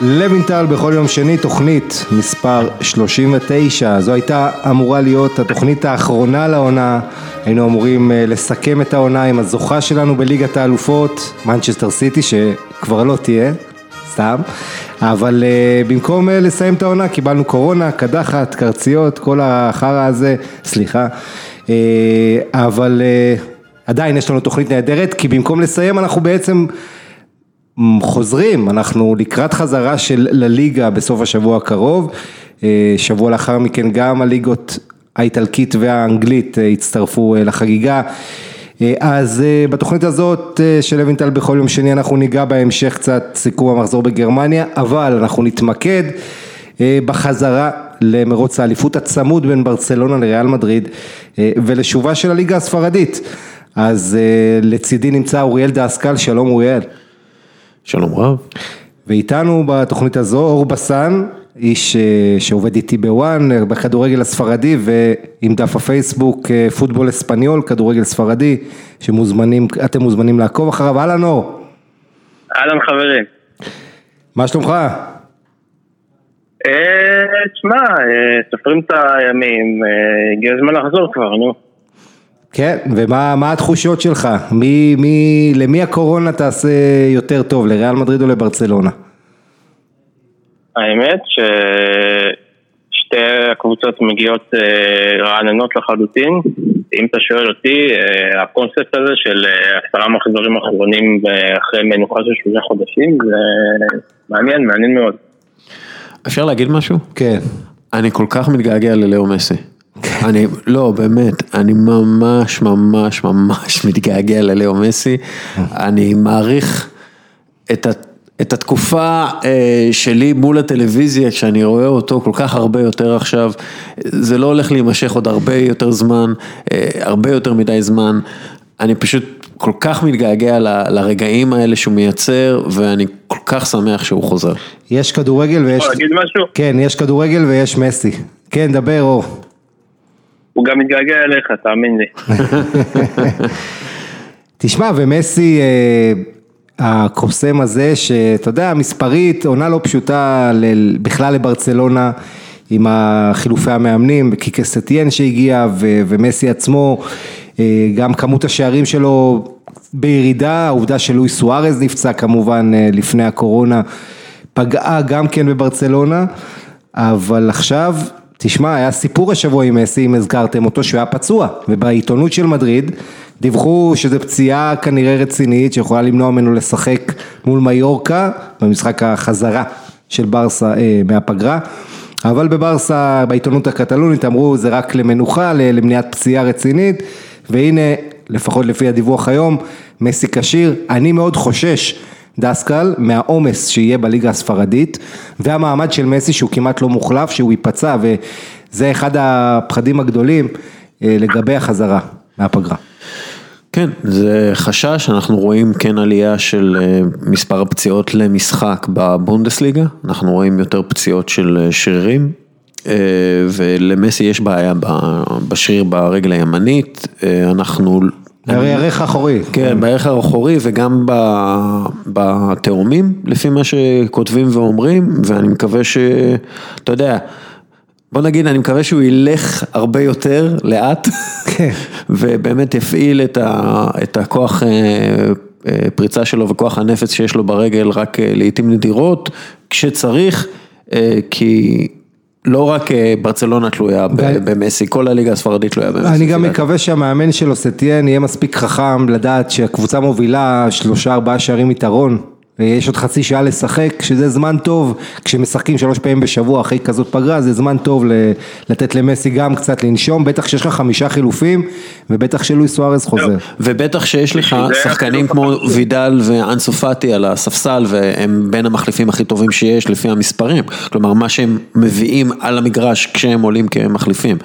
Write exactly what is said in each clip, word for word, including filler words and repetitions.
לוינטל בכל יום שני, תוכנית מספר שלושים ותשע, זו הייתה אמורה להיות התוכנית האחרונה לעונה, היינו אמורים לסכם את העונה עם הזוכה שלנו בליגת האלופות, מנצ'סטר סיטי, שכבר לא תהיה, סתם, אבל במקום לסיים את העונה קיבלנו קורונה, קדחת, קרציות, כל החרא הזה, סליחה, אבל עדיין יש לנו תוכנית נהדרת, כי במקום לסיים אנחנו בעצם חוזרים, אנחנו לקראת חזרה של לליגה בסוף השבוע הקרוב, שבוע לאחר מכן גם הליגות האיטלקית והאנגלית הצטרפו לחגיגה, אז בתוכנית הזאת של לוינטל בכל יום שני אנחנו ניגע בהמשך קצת סיכום המחזור בגרמניה, אבל אנחנו נתמקד בחזרה למרוץ האליפות הצמוד בין ברצלונה לריאל מדריד ולשובה של הליגה הספרדית. אז לצידי נמצא אוריאל דאסקל, שלום אוריאל. שלום רב. ואיתנו בתוכנית הזו אור בסן, איש שעובד איתי בוואן, בכדורגל הספרדי, ועם דף הפייסבוק פוטבול אספניול, כדורגל ספרדי, שמוזמנים, אתם מוזמנים לעקוב אחריו. אהלן אור. אהלן חברים. מה שלומך? תשמע, סופרים את הימים, הגיע הזמן לחזור כבר, נו. כן, ומה מה התחושות שלך? מי, מי, למי הקורונה תעשה יותר טוב, לריאל מדריד או לברצלונה? האמת ששתי הקבוצות מגיעות רעננות לחלוטין. אם אתה שואל אותי, הקונספט הזה של עשרה מחזורים אחרונים אחרי מנוחה של שלושה חודשים, זה מעניין, מעניין מאוד. אפשר להגיד משהו? כן. אני כל כך מתגעגע ללאו מסי. אני, לא, באמת, אני ממש, ממש, ממש מתגעגע ללאו מסי. אני מעריך את, ה, את התקופה אה, שלי מול הטלוויזיה, כשאני רואה אותו כל כך הרבה יותר עכשיו, זה לא הולך להימשך עוד הרבה יותר זמן, אה, הרבה יותר מדי זמן. אני פשוט כל כך מתגעגע ל, לרגעים האלה שהוא מייצר, ואני כל כך שמח שהוא חוזר. יש כדורגל ויש... או, להגיד משהו? כן, יש כדורגל ויש מסי. כן, דבר אור. הוא גם מתגעגע אליך, תאמין לי. תשמע, ומסי, הקוסם הזה, שאתה יודע, מספרית, עונה לא פשוטה בכלל לברצלונה, עם החילופי המאמנים, קיקסטיין שהגיע, ומסי עצמו, גם כמות השערים שלו בירידה, העובדה שלוי סוארז נפצע כמובן לפני הקורונה, פגעה גם כן בברצלונה, אבל עכשיו... תשמע, היה סיפור השבוע עם מסי, אם הזכרתם אותו, שהוא היה פצוע, ובעיתונות של מדריד דיווחו שזו פציעה כנראה רצינית, שיכולה למנוע ממנו לשחק מול מיורקה, במשחק החזרה של ברסה אה, מהפגרה, אבל בברסה, בעיתונות הקטלונית, אמרו זה רק למנוחה, למניעת פציעה רצינית, והנה, לפחות לפי הדיווח היום, מסי קשיר. אני מאוד חושש, דסקל, מהעומס שיהיה בליגה הספרדית, והמעמד של מסי שהוא כמעט לא מוחלף, שהוא ייפצע, וזה אחד הפחדים הגדולים לגבי החזרה מהפגרה. כן, זה חשש, אנחנו רואים כן עלייה של מספר הפציעות למשחק בבונדסליגה, אנחנו רואים יותר פציעות של שרירים, ולמסי יש בעיה בשריר ברגל הימנית, אנחנו... בערך האחורי. כן, בערך האחורי וגם בתאומים, לפי מה שכותבים ואומרים, ואני מקווה ש... אתה יודע, בוא נגיד, אני מקווה שהוא ילך הרבה יותר לאט, ובאמת יפעיל את הכוח פריצה שלו וכוח הנפץ שיש לו ברגל, רק לעתים נדירות, כשצריך, כי... לא רק ברצלונה תלויה במסי, כל הליגה הספרדית תלויה במסי. אני גם מקווה שהמאמן שלו סטיין יהיה מספיק חכם לדעת שהקבוצה מובילה שלושה ארבעה שערים יתרון, ויש עוד חצי שעה לשחק, שזה זמן טוב, כשמשחקים שלוש פעמים בשבוע אחרי כזאת פגרה, זה זמן טוב לתת למסי גם קצת לנשום, בטח שיש לך חמישה חילופים, ובטח שלוי סוארז חוזר. ובטח שיש לך שחקנים כמו וידל ואנסו פאטי על הספסל, והם בין המחליפים הכי טובים שיש לפי המספרים, כלומר מה שהם מביאים על המגרש כשהם עולים כמחליפים.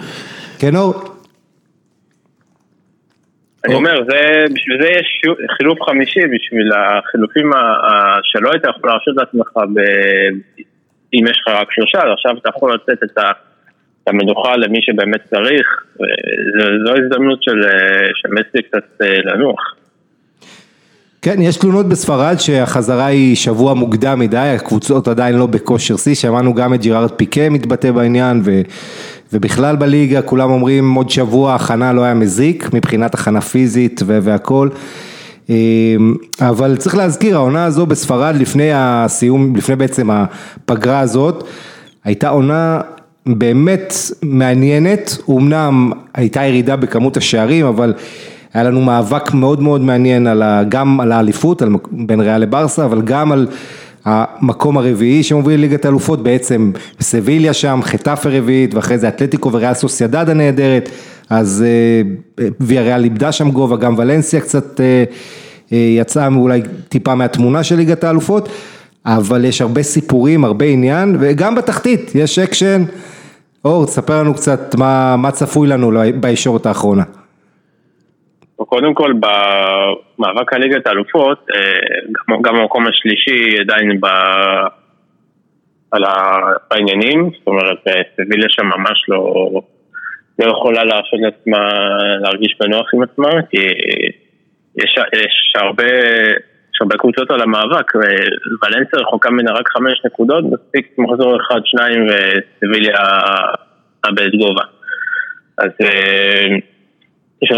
כן אור? אני אומר, בשביל זה יש חילוף חמישי, בשביל החילופים שלא היית יכול להרשות לעצמך, אם יש לך רק שלושה, עכשיו אתה יכול לתת את המנוחה למי שבאמת צריך, זו הזדמנות של מסי קצת לנוח. כן, יש תלונות בספרד שהחזרה היא שבוע מוקדם מדי, הקבוצות עדיין לא בכושר שיא, שמענו גם את ג'ירארד פיקה מתבטא בעניין, ו, ובכלל בליגה כולם אומרים עוד שבוע הכנה לא היה מזיק, מבחינת הכנה פיזית ו, והכל, אבל צריך להזכיר, העונה הזו בספרד לפני הסיום, לפני בעצם הפגרה הזאת, הייתה עונה באמת מעניינת, אומנם הייתה ירידה בכמות השערים, אבל היה לנו מאבק מאוד מאוד מעניין על ה, גם על האליפות, על, בין ריאל לברסה, אבל גם על המקום הרביעי שמוביל ליגת האלופות, בעצם סביליה שם, חטאפה רביעית, ואחרי זה אתלטיקו וריאל סוסיידד הנהדרת, אז אה, ויאריאל איבדה שם גובה, גם ולנסיה קצת אה, אה, יצאה אולי טיפה מהתמונה של ליגת האלופות, אבל יש הרבה סיפורים, הרבה עניין, וגם בתחתית יש אקשן. אור, תספר לנו קצת מה, מה צפוי לנו בישורת האחרונה. קודם כל, במאבק הליגת האלופות, גם המקום השלישי עדיין ב... על העניינים, זאת אומרת, סביליה שם ממש לא, לא יכולה להרשות לעצמה, להרגיש בנוח עם עצמה, כי יש, יש הרבה, יש הרבה קבוצות על המאבק, ולנסיה רחוקה מן רק חמש נקודות, מספיק מחזור אחד, שניים, וסביליה הבאת גובה. אז יש...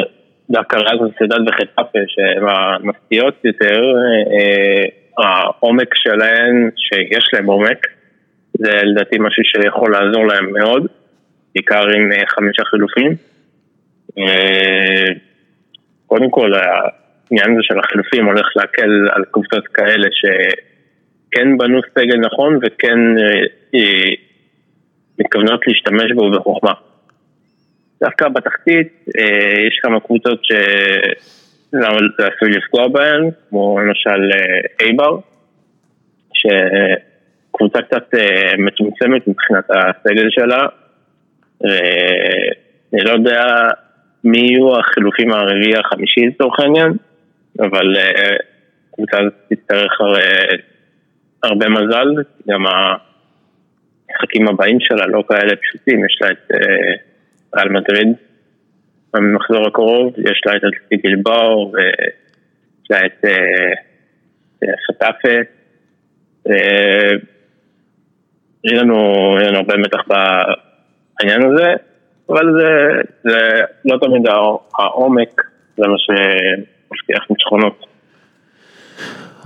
דווקא ריאל סוסיידד וחטאפה שהן המפתיעות יותר, העומק שלהן, שיש להן עומק, זה לדעתי משהו שיכול לעזור להן מאוד, בעיקר עם חמישה חילופים. קודם כל, העניין זה של החילופים הולך להקל על קבוצות כאלה שכן בנו סגל נכון וכן מתכוונות להשתמש בו בחוכמה. דווקא בתחתית, יש כמה קבוצות שזה עשוי לפגוע בהן, כמו למשל אייבר, שקבוצה קצת מצומצמת מבחינת הסגל שלה, אני לא יודע מי יהיו החילופים הרביעי החמישי לצורך העניין, אבל קבוצה תצטרך הרבה מזל, גם החקים הבאים שלה לא כאלה פשוטים, יש לה את... על מדריד, במחזור הקרוב, יש לה את אתלטיקו בילבאו, ויש לה את חטאפה, יש לנו הרבה מתח בעניין הזה, אבל זה לא תמיד העומק, זה מה שמבטיח ניצחונות.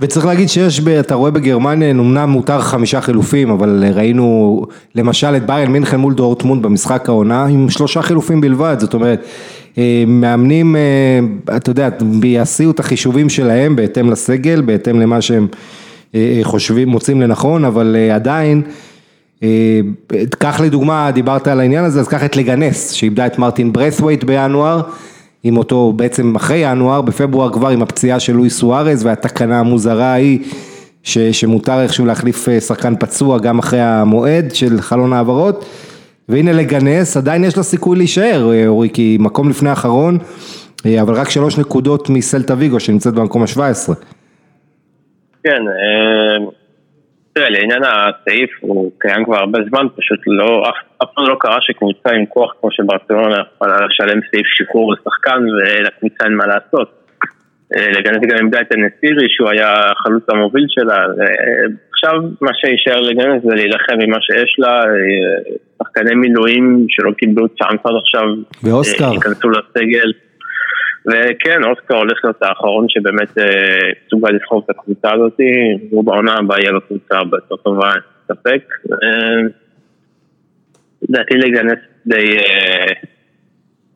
וצריך להגיד שיש, אתה רואה בגרמניה, אומנם מותר חמישה חילופים, אבל ראינו למשל את ביירן מינכן מול דורטמונד במשחק העונה, עם שלושה חילופים בלבד, זאת אומרת, מאמנים, אתה יודע, יעשו את החישובים שלהם בהתאם לסגל, בהתאם למה שהם חושבים, מוצאים לנכון, אבל עדיין, כך לדוגמה, דיברת על העניין הזה, אז כך את לגנס, שאיבדה את מרטין ברסווייט בינואר, עם אותו בעצם אחרי ינואר, בפברואר כבר עם הפציעה של לואי סוארז, והתקנה המוזרה היא ש, שמותר איכשהו להחליף שחקן פצוע גם אחרי המועד של חלון העברות, והנה לגנס, עדיין יש לה סיכוי להישאר, אורי, כי מקום לפני האחרון, אבל רק שלוש נקודות מסלטה ויגו שנמצאת במקום ה-שבע עשרה. כן, תראה, לעניין הסעיף הוא קיים כבר הרבה זמן, פשוט לא, אף פעם לא קרה שקבוצה עם כוח כמו שברצלונה יכולה לשלם סעיף שחרור לשחקן ולקבוצה אין מה לעשות. לגנס גם עמדה את הנסירי שהוא היה חלוץ המוביל שלה, עכשיו מה שישאר לגנס זה להילחם עם מה שיש לה, שחקני מילואים שלא קיבלו צ'אנס עד עכשיו ייכנסו לסגל, וכן, אוסקר הולך להיות האחרון שבאמת סוגע לסחוב את הקבוצה הזאת, הוא בעונה הבאה יהיה בקבוצה ביותר טובה, ספק. לדעתי לגנס די,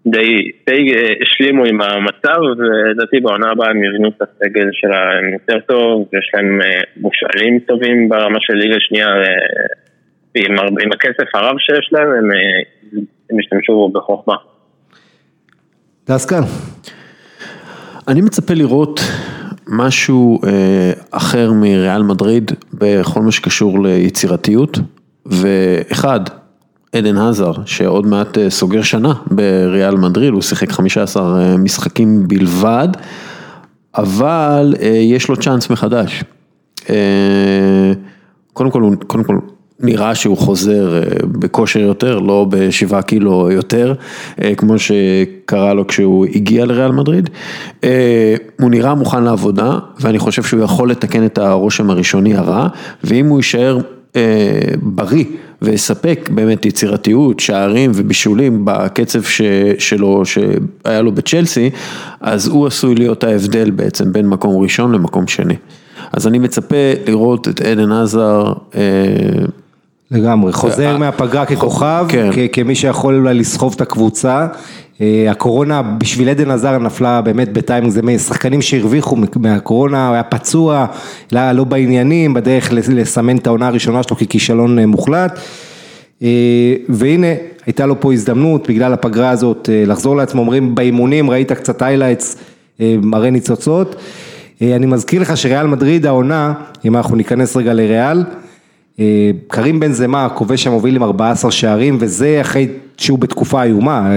די, די השלימו עם המצב, ולדעתי בעונה הבאה הם יבנו את הסגל שלהם יותר טוב, יש להם מושאלים טובים ברמה של ליגה שנייה, עם הכסף הרב שיש להם, הם, הם ישתמשו בחוכמה. דסקן. אני מצפה לראות משהו אה, אחר מריאל מדריד בכל מה שקשור ליצירתיות, ואחד, עדן הזר, שעוד מעט אה, סוגר שנה בריאל מדריד, הוא שיחק חמישה עשר אה, משחקים בלבד, אבל אה, יש לו צ'אנס מחדש. אה, קודם כל, קודם כל, נראה שהוא חוזר בכושר יותר, לא בשבעה קילו יותר, כמו שקרה לו כשהוא הגיע לריאל מדריד. הוא נראה מוכן לעבודה, ואני חושב שהוא יכול לתקן את הרושם הראשוני הרע, ואם הוא יישאר בריא ויספק באמת יצירתיות, שערים ובישולים בקצב ש... שלו, שהיה לו בצ'לסי, אז הוא עשוי להיות ההבדל בעצם בין מקום ראשון למקום שני. אז אני מצפה לראות את עדן עזר לגמרי, חוזר מהפגרה ככוכב, כמי שיכול אולי לסחוב את הקבוצה. הקורונה בשביל עדן עזר נפלה באמת בטיימינג, זה משחקנים שהרוויחו מהקורונה, היה פצוע, לא בעניינים, בדרך לסמן את העונה הראשונה שלו ככישלון מוחלט, והנה הייתה לו פה הזדמנות בגלל הפגרה הזאת לחזור לעצמו. אומרים באימונים ראית קצת היילייטס, מראה ניצוצות. אני מזכיר לך שריאל מדריד העונה, אם אנחנו ניכנס רגע לריאל, קרים בנזמה הכובש המוביל עם ארבעה עשר שערים, וזה אחרי שהוא בתקופה איומה,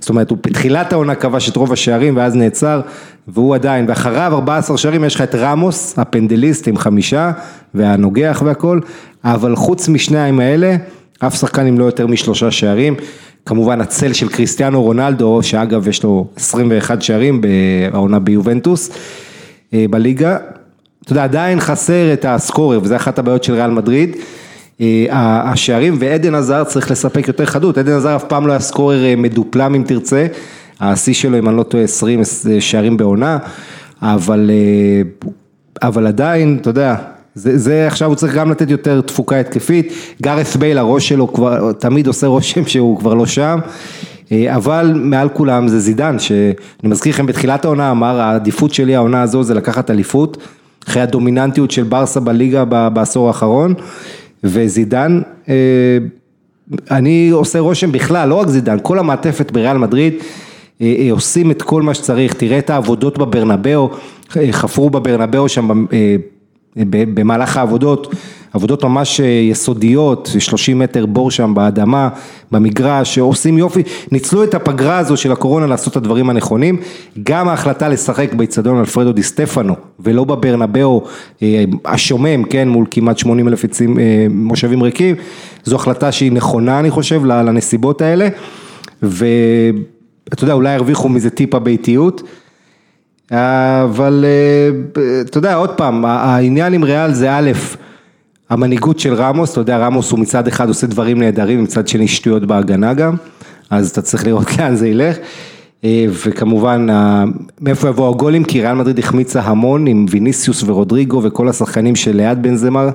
זאת אומרת הוא בתחילת העונה כבש את רוב השערים ואז נעצר, והוא עדיין, ואחריו ארבעה עשר שערים. יש לך את רמוס הפנדליסט עם חמישה והנוגח והכל, אבל חוץ משניים האלה אף שחקן עם לא יותר משלושה שערים. כמובן הצל של קריסטיאנו רונלדו, שאגב יש לו עשרים ואחד שערים בעונה ביובנטוס בליגה. אתה יודע, עדיין חסר את הסקורר, וזה אחת הבעיות של ריאל מדריד, השערים, ועדן עזר צריך לספק יותר חדות. עדן עזר אף פעם לא היה סקורר מדופלם אם תרצה, ה-C שלו אם אני לא טועה עשרים שערים בעונה, אבל, אבל עדיין, אתה יודע, זה, זה עכשיו הוא צריך גם לתת יותר תפוקה התקפית. גארת' בייל הראש שלו כבר, תמיד עושה רושם שהוא כבר לא שם, אבל מעל כולם זה זידן, שאני מזכיר לכם בתחילת העונה אמר, העדיפות שלי העונה הזו זה לקחת אליפות, אחרי הדומיננטיות של ברסה בליגה בעשור האחרון, וזידן, אני עושה רושם בכלל, לא רק זידן, כל המעטפת בריאל מדריד, עושים את כל מה שצריך. תראה את העבודות בברנבאו, חפרו בברנבאו שם במהלך העבודות, עבודות ממש יסודיות, שלושים מטר בור שם באדמה, במגרש, עושים יופי, ניצלו את הפגרה הזו של הקורונה לעשות את הדברים הנכונים. גם ההחלטה לשחק ביצדון אלפרדו די סטפנו, ולא בברנבאו השומם, כן, מול כמעט שמונים אלף מושבים ריקים, זו החלטה שהיא נכונה אני חושב לנסיבות האלה, ואתה יודע אולי הרוויחו מזה טיפה ביתיות, אבל אתה יודע עוד פעם, העניין עם ריאל זה א', המנהיגות של רמוס, אתה יודע, רמוס הוא מצד אחד עושה דברים נהדרים, מצד שני שטויות בהגנה גם, אז אתה צריך לראות לאן זה ילך, וכמובן, מאיפה יבואו הגולים, כי ריאל מדריד החמיצה המון, עם ויניסיוס ורודריגו, וכל השחקנים שליד בנזמה,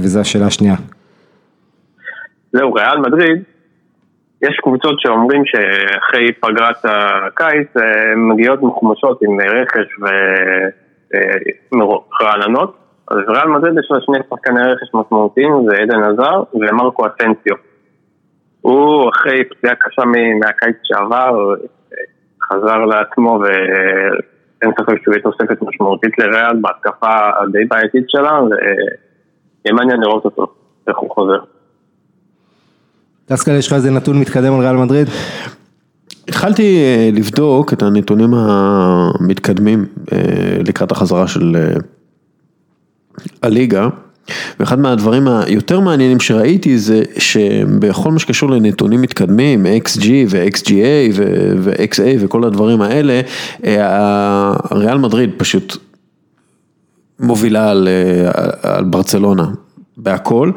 וזו השאלה השנייה. זהו, ריאל מדריד, יש קבוצות שאומרים שאחרי פגרת הקיץ, מגיעות מחומשות עם רכש ורעננות, אז ריאל מדריד יש לה שני שחקני רכש משמעותיים, זה עדן עזר ומרקו אסנסיו. הוא אחרי פציעה קשה מהקיץ שעבר, חזר לעצמו, ואין ספק שהוא תוספת משמעותית לריאל בהתקפה הדי בעייתית שלה, וימניה נראות אותו, איך הוא חוזר. דסקל, יש לך איזה נתון מתקדם על ריאל מדריד? התחלתי לבדוק את הנתונים המתקדמים לקראת החזרה של הליגה, ואחד מהדברים היותר מעניינים שראיתי זה שבכל מה שקשור לנתונים מתקדמים, X G ו-X G A ו-X A וכל הדברים האלה, הריאל מדריד פשוט מובילה על, על ברצלונה בהכל,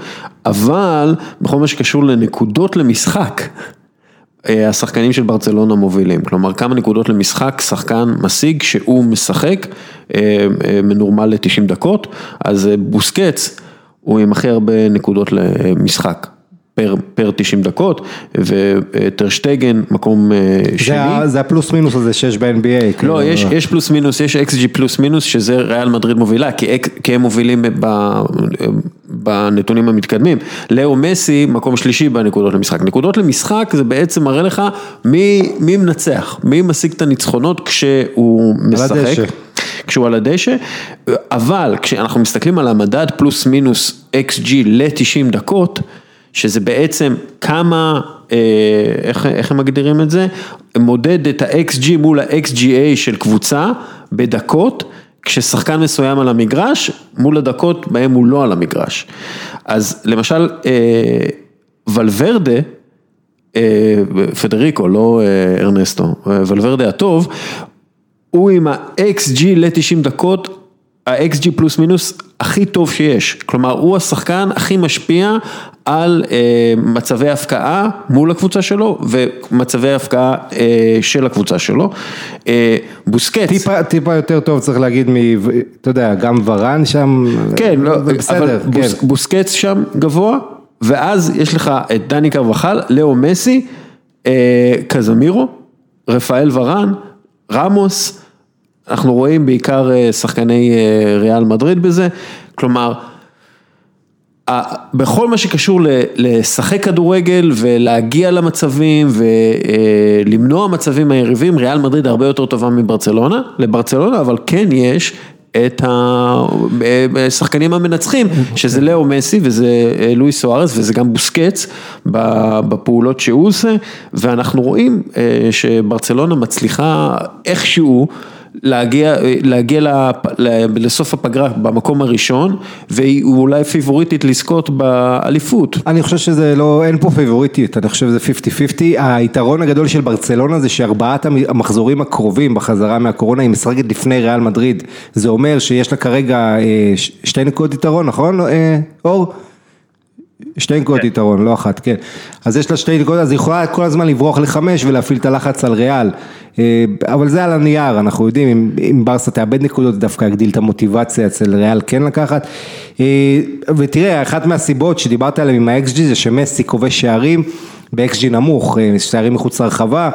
אבל בכל מה שקשור לנקודות למשחק, השחקנים של ברצלונה מובילים, כלומר כמה נקודות למשחק, שחקן משיג שהוא משחק מנורמל ל-תשעים דקות, אז בוסקץ הוא עם הכי הרבה נקודות למשחק פר, פר תשעים דקות, וטרשטגן מקום שני. זה, זה הפלוס מינוס הזה שיש ב-N B A. לא, יש, יש פלוס מינוס, יש X G פלוס מינוס, שזה ריאל מדריד מובילה, כי, כי הם מובילים ב, בנתונים המתקדמים. לאו מסי, מקום שלישי בנקודות למשחק. נקודות למשחק זה בעצם מראה לך מי, מי מנצח, מי משיג את הניצחונות כשהוא משחק. כשהוא על הדשא, אבל כשאנחנו מסתכלים על המדד פלוס מינוס X G ל-תשעים דקות, שזה בעצם כמה, איך, איך הם מגדירים את זה? מודד את ה-X G מול ה-X G A של קבוצה בדקות, כששחקן מסוים על המגרש, מול הדקות בהם הוא לא על המגרש. אז למשל, ולוורדה, פדריקו, לא ארנסטו, ולוורדה הטוב, הוא עם ה-אקס ג'י ל-תשעים דקות, ה-אקס ג'י פלוס מינוס הכי טוב שיש. כלומר, הוא השחקן הכי משפיע על אה, מצבי ההפקעה מול הקבוצה שלו, ומצבי ההפקעה אה, של הקבוצה שלו. אה, בוסקץ. טיפה, טיפה יותר טוב צריך להגיד, מ, אתה יודע, גם ורן שם. כן, לא, בסדר, אבל כן. בוס, בוסקץ שם גבוה, ואז יש לך את דני קרבחל, לאו מסי, אה, קזמירו, רפאל ורן, רמוס, אנחנו רואים בעיקר שחקני ריאל מדריד בזה, כלומר, בכל מה שקשור לשחק כדורגל ולהגיע למצבים ולמנוע מצבים מהיריבים, ריאל מדריד הרבה יותר טובה מברצלונה, לברצלונה, אבל כן יש את השחקנים המנצחים, שזה לאו מסי וזה לואי סוארס וזה גם בוסקץ בפעולות שהוא עושה, ואנחנו רואים שברצלונה מצליחה איכשהו להגיע, להגיע לסוף הפגרה במקום הראשון, והיא אולי פיבוריטית לזכות באליפות. אני חושב שזה לא, אין פה פיבוריטית, אני חושב שזה חמישים חמישים. היתרון הגדול של ברצלונה זה שארבעת המחזורים הקרובים בחזרה מהקורונה היא משחקת לפני ריאל מדריד. זה אומר שיש לה כרגע שתי נקודות יתרון, נכון, אור? שתי נקודות יתרון, לא אחת, כן. אז יש לה שתי נקודות, אז היא יכולה כל הזמן לברוח לחמש ולהפעיל את הלחץ על ריאל. אבל זה על הנייר, אנחנו יודעים, אם ברסה תאבד נקודות, דווקא הגדיל את המוטיבציה אצל ריאל כן לקחת. ותראה, אחת מהסיבות שדיברת עליהם עם ה-אקס ג'י זה שמסי כובש שערים ב-אקס ג'י נמוך, שערים מחוץ לרחבה,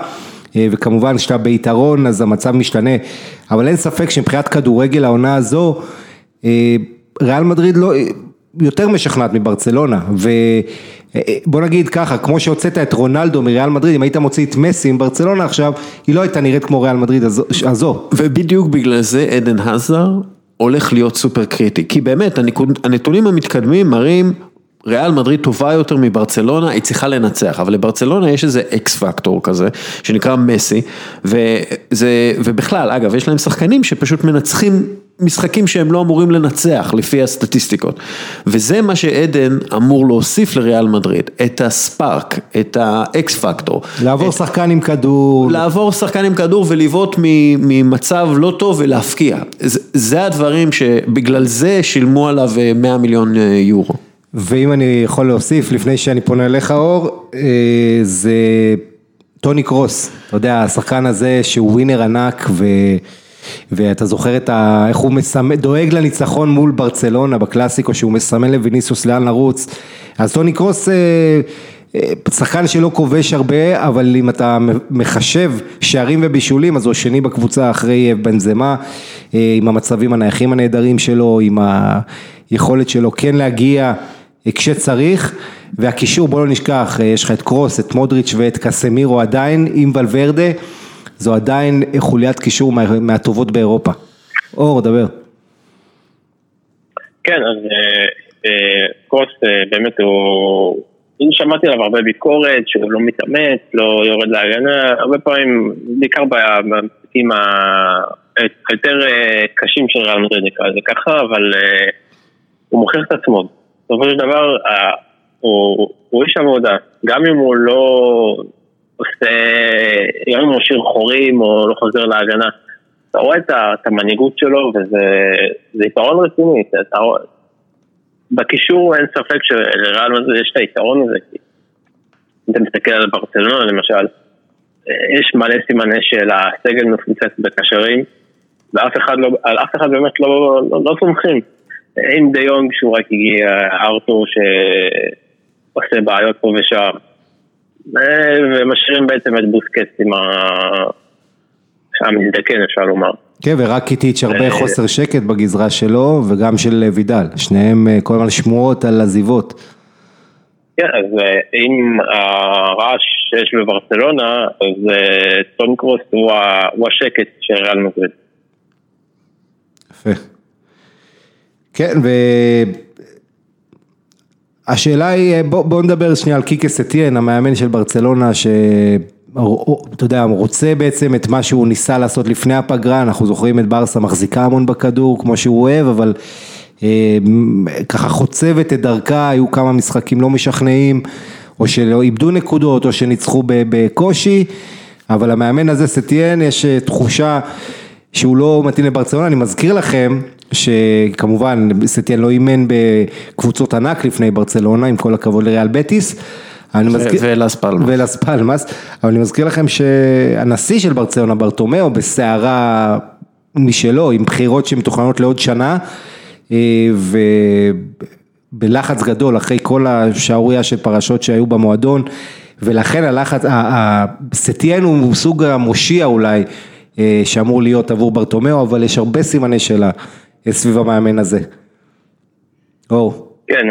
וכמובן שאתה ביתרון, אז המצב משתנה. אבל אין ספק שמבחינת כדורגל העונה הזו, ריאל מדריד לא... יותר משכנעת מברצלונה, ובוא נגיד ככה, כמו שהוצאת את רונלדו מריאל מדריד, אם היית מוציא את מסי מברצלונה עכשיו, היא לא הייתה נראית כמו ריאל מדריד הזו. ובדיוק בגלל זה עדן הזר הולך להיות סופר קריטי, כי באמת הנתונים המתקדמים מראים, ריאל מדריד טובה יותר מברצלונה, היא צריכה לנצח, אבל לברצלונה יש איזה אקס פקטור כזה, שנקרא מסי, וזה, ובכלל, אגב, יש להם שחקנים שפשוט מנצחים משחקים שהם לא אמורים לנצח, לפי הסטטיסטיקות, וזה מה שעדן אמור להוסיף לריאל מדריד, את הספארק, את האקס פקטור. לעבור את... שחקן עם כדור. לעבור שחקן עם כדור, ולבעוט ממצב לא טוב ולהפקיע. זה, זה הדברים שבגלל זה שילמו עליו מאה מיליון יורו. ואם אני יכול להוסיף, לפני שאני פונה אליך אור, זה טוני קרוס, אתה יודע, השחקן הזה שהוא ווינר ענק, ו... ואתה זוכר את ה... איך הוא מסמל, דואג לניצחון מול ברצלונה בקלאסיקו, שהוא מסמל לויניסיוס לאן לרוץ, אז טוני קרוס, שחקן שלא כובש הרבה, אבל אם אתה מחשב שערים ובישולים, אז הוא השני בקבוצה אחרי בנזמה, עם המצבים הנייחים הנהדרים שלו, עם היכולת שלו כן להגיע... כשצריך, והקישור בוא לא נשכח, יש לך את קרוס, את מודריץ' ואת קסמירו עדיין, עם ולוורדה, זו עדיין חוליית קישור מה, מהטובות באירופה. אור, דבר. כן, אז אה, אה, קרוס אה, באמת הוא, אם שמעתי עליו הרבה ביקורת, שהוא לא מתאמץ, לא יורד להגנה, הרבה פעמים, בעיקר בפתקים היותר אה, קשים של ריאל מדריד, זה ככה, אבל אה, הוא מוכיח את עצמו. בסופו של דבר, הוא איש עבודה, גם אם הוא לא עושה, גם אם הוא שיר חורים או לא חוזר להגנה, אתה רואה את המנהיגות שלו וזה יתרון רציני, בקישור אין ספק שלריאל מדריד יש את היתרון הזה, כי אם אתה מסתכל על ברצלונה למשל, יש מלא סימני שאלה, סגל מפוצץ בקשרים, ועל אף אחד באמת לא סומכים. עם דיון כשהוא רק הגיע ארתור שעושה בעיות פה ושם ומשאירים בעצם את בוסקץ עם המזדקן אפשר לומר. כן, ורק איתיץ' הרבה חוסר שקט בגזרה שלו וגם של וידל, שניהם כל הזמן שמועות על עזיבות. כן, אז עם הרעש שיש בברצלונה אז טון קרוס הוא השקט של ריאל מדריד. יפה. כן, והשאלה היא, בואו נדבר שנייה על קיקה סטיין, המאמן של ברצלונה, אתה יודע, רוצה בעצם את מה שהוא ניסה לעשות לפני הפגרה, אנחנו זוכרים את ברסה מחזיקה המון בכדור, כמו שהוא אוהב, אבל אה, ככה חוצבת את דרכה, היו כמה משחקים לא משכנעים, או שלא איבדו נקודות, או שניצחו בקושי, אבל המאמן הזה סטיין, יש תחושה שהוא לא מתאים לברצלונה. אני מזכיר לכם, שכמובן סטיין לא אימן בקבוצות ענק לפני ברצלונה, עם כל הכבוד לריאל בטיס, ולס פלמאס, אבל אני מזכיר לכם שהנשיא של ברצלונה, ברטומיאו, בסערה משלו, עם בחירות שמתוכננות לעוד שנה, ובלחץ גדול, אחרי כל השערוריה של פרשות שהיו במועדון, ולכן הלחץ, סטיין הוא סוג המושיע אולי, שאמור להיות עבור ברטומיאו, אבל יש הרבה סימני שאלה סביב המאמן הזה. אור. כן,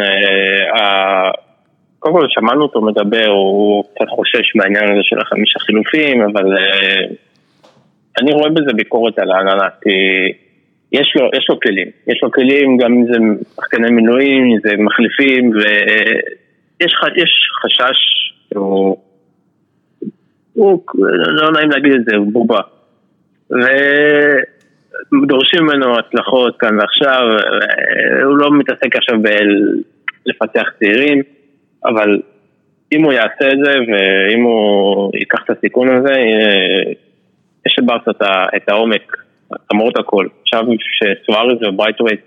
קודם כל שמענו אותו מדבר, הוא קצת חושש בעניין הזה של החמישה חילופים, אבל אני רואה בזה ביקורת על ההנהלה, כי יש לו, יש לו כלים, יש לו כלים גם אם זה מחקני מילואים, זה מחליפים, ויש חשש, הוא, הוא לא נעים להגיד את זה, הוא בובה. ודורשים ממנו הצלחות כאן ועכשיו, הוא לא מתעסק עכשיו בלפתח צעירים, אבל אם הוא יעשה את זה, ואם הוא ייקח את הסיכון הזה, יש לברצה את העומק, למרות הכל. עכשיו שסוארז וברייטווייט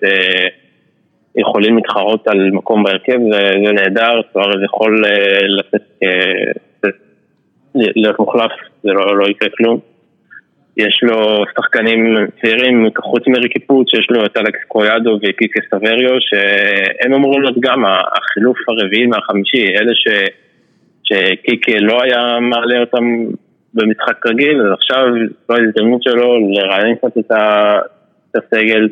יכולים להתחרות על מקום בהרכב, זה נהדר, סוארז יכול להיות מוחלף, זה לא יקרה כלום. יש לו שחקנים צעירים, חוץ מריקיפוץ, שיש לו את אלכס קויאדו וקיקה סטבריו, שהם אמרו לו גם, החילוף הרביעי מהחמישי, אלה ש... שקיקה לא היה מעלה אותם במשחק רגיל, אז עכשיו לא ההזדמנות שלו לרעיין קצת את הסגל,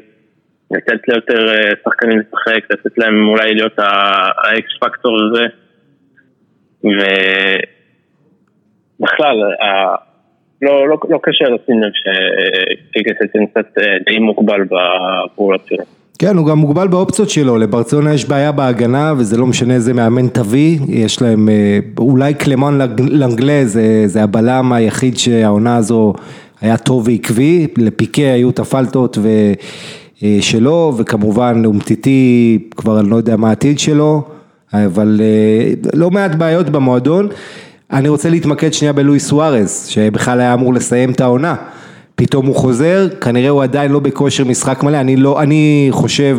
לתת ליותר שחקנים לשחק, לתת להם אולי להיות האקס פקטור הזה, ובכלל, ה... לא, לא, לא קשה לשים לב שקיקסטין קצת די מוגבל בפעולות שלו. כן, הוא גם מוגבל באופציות שלו, לברצלונה יש בעיה בהגנה, וזה לא משנה איזה מאמן תביא, יש להם אולי קלמן לנגלה, זה, זה הבלם היחיד שהעונה הזו היה טוב ועקבי, לפיקה היו תפלטות שלו, וכמובן אומטיטי, כבר אני לא יודע מה העתיד שלו, אבל לא מעט בעיות במועדון. אני רוצה להתמקד שנייה בלואיס סוארז, שבכלל היה אמור לסיים את העונה, פתאום הוא חוזר, כנראה הוא עדיין לא בכושר משחק מלא, אני, לא, אני חושב,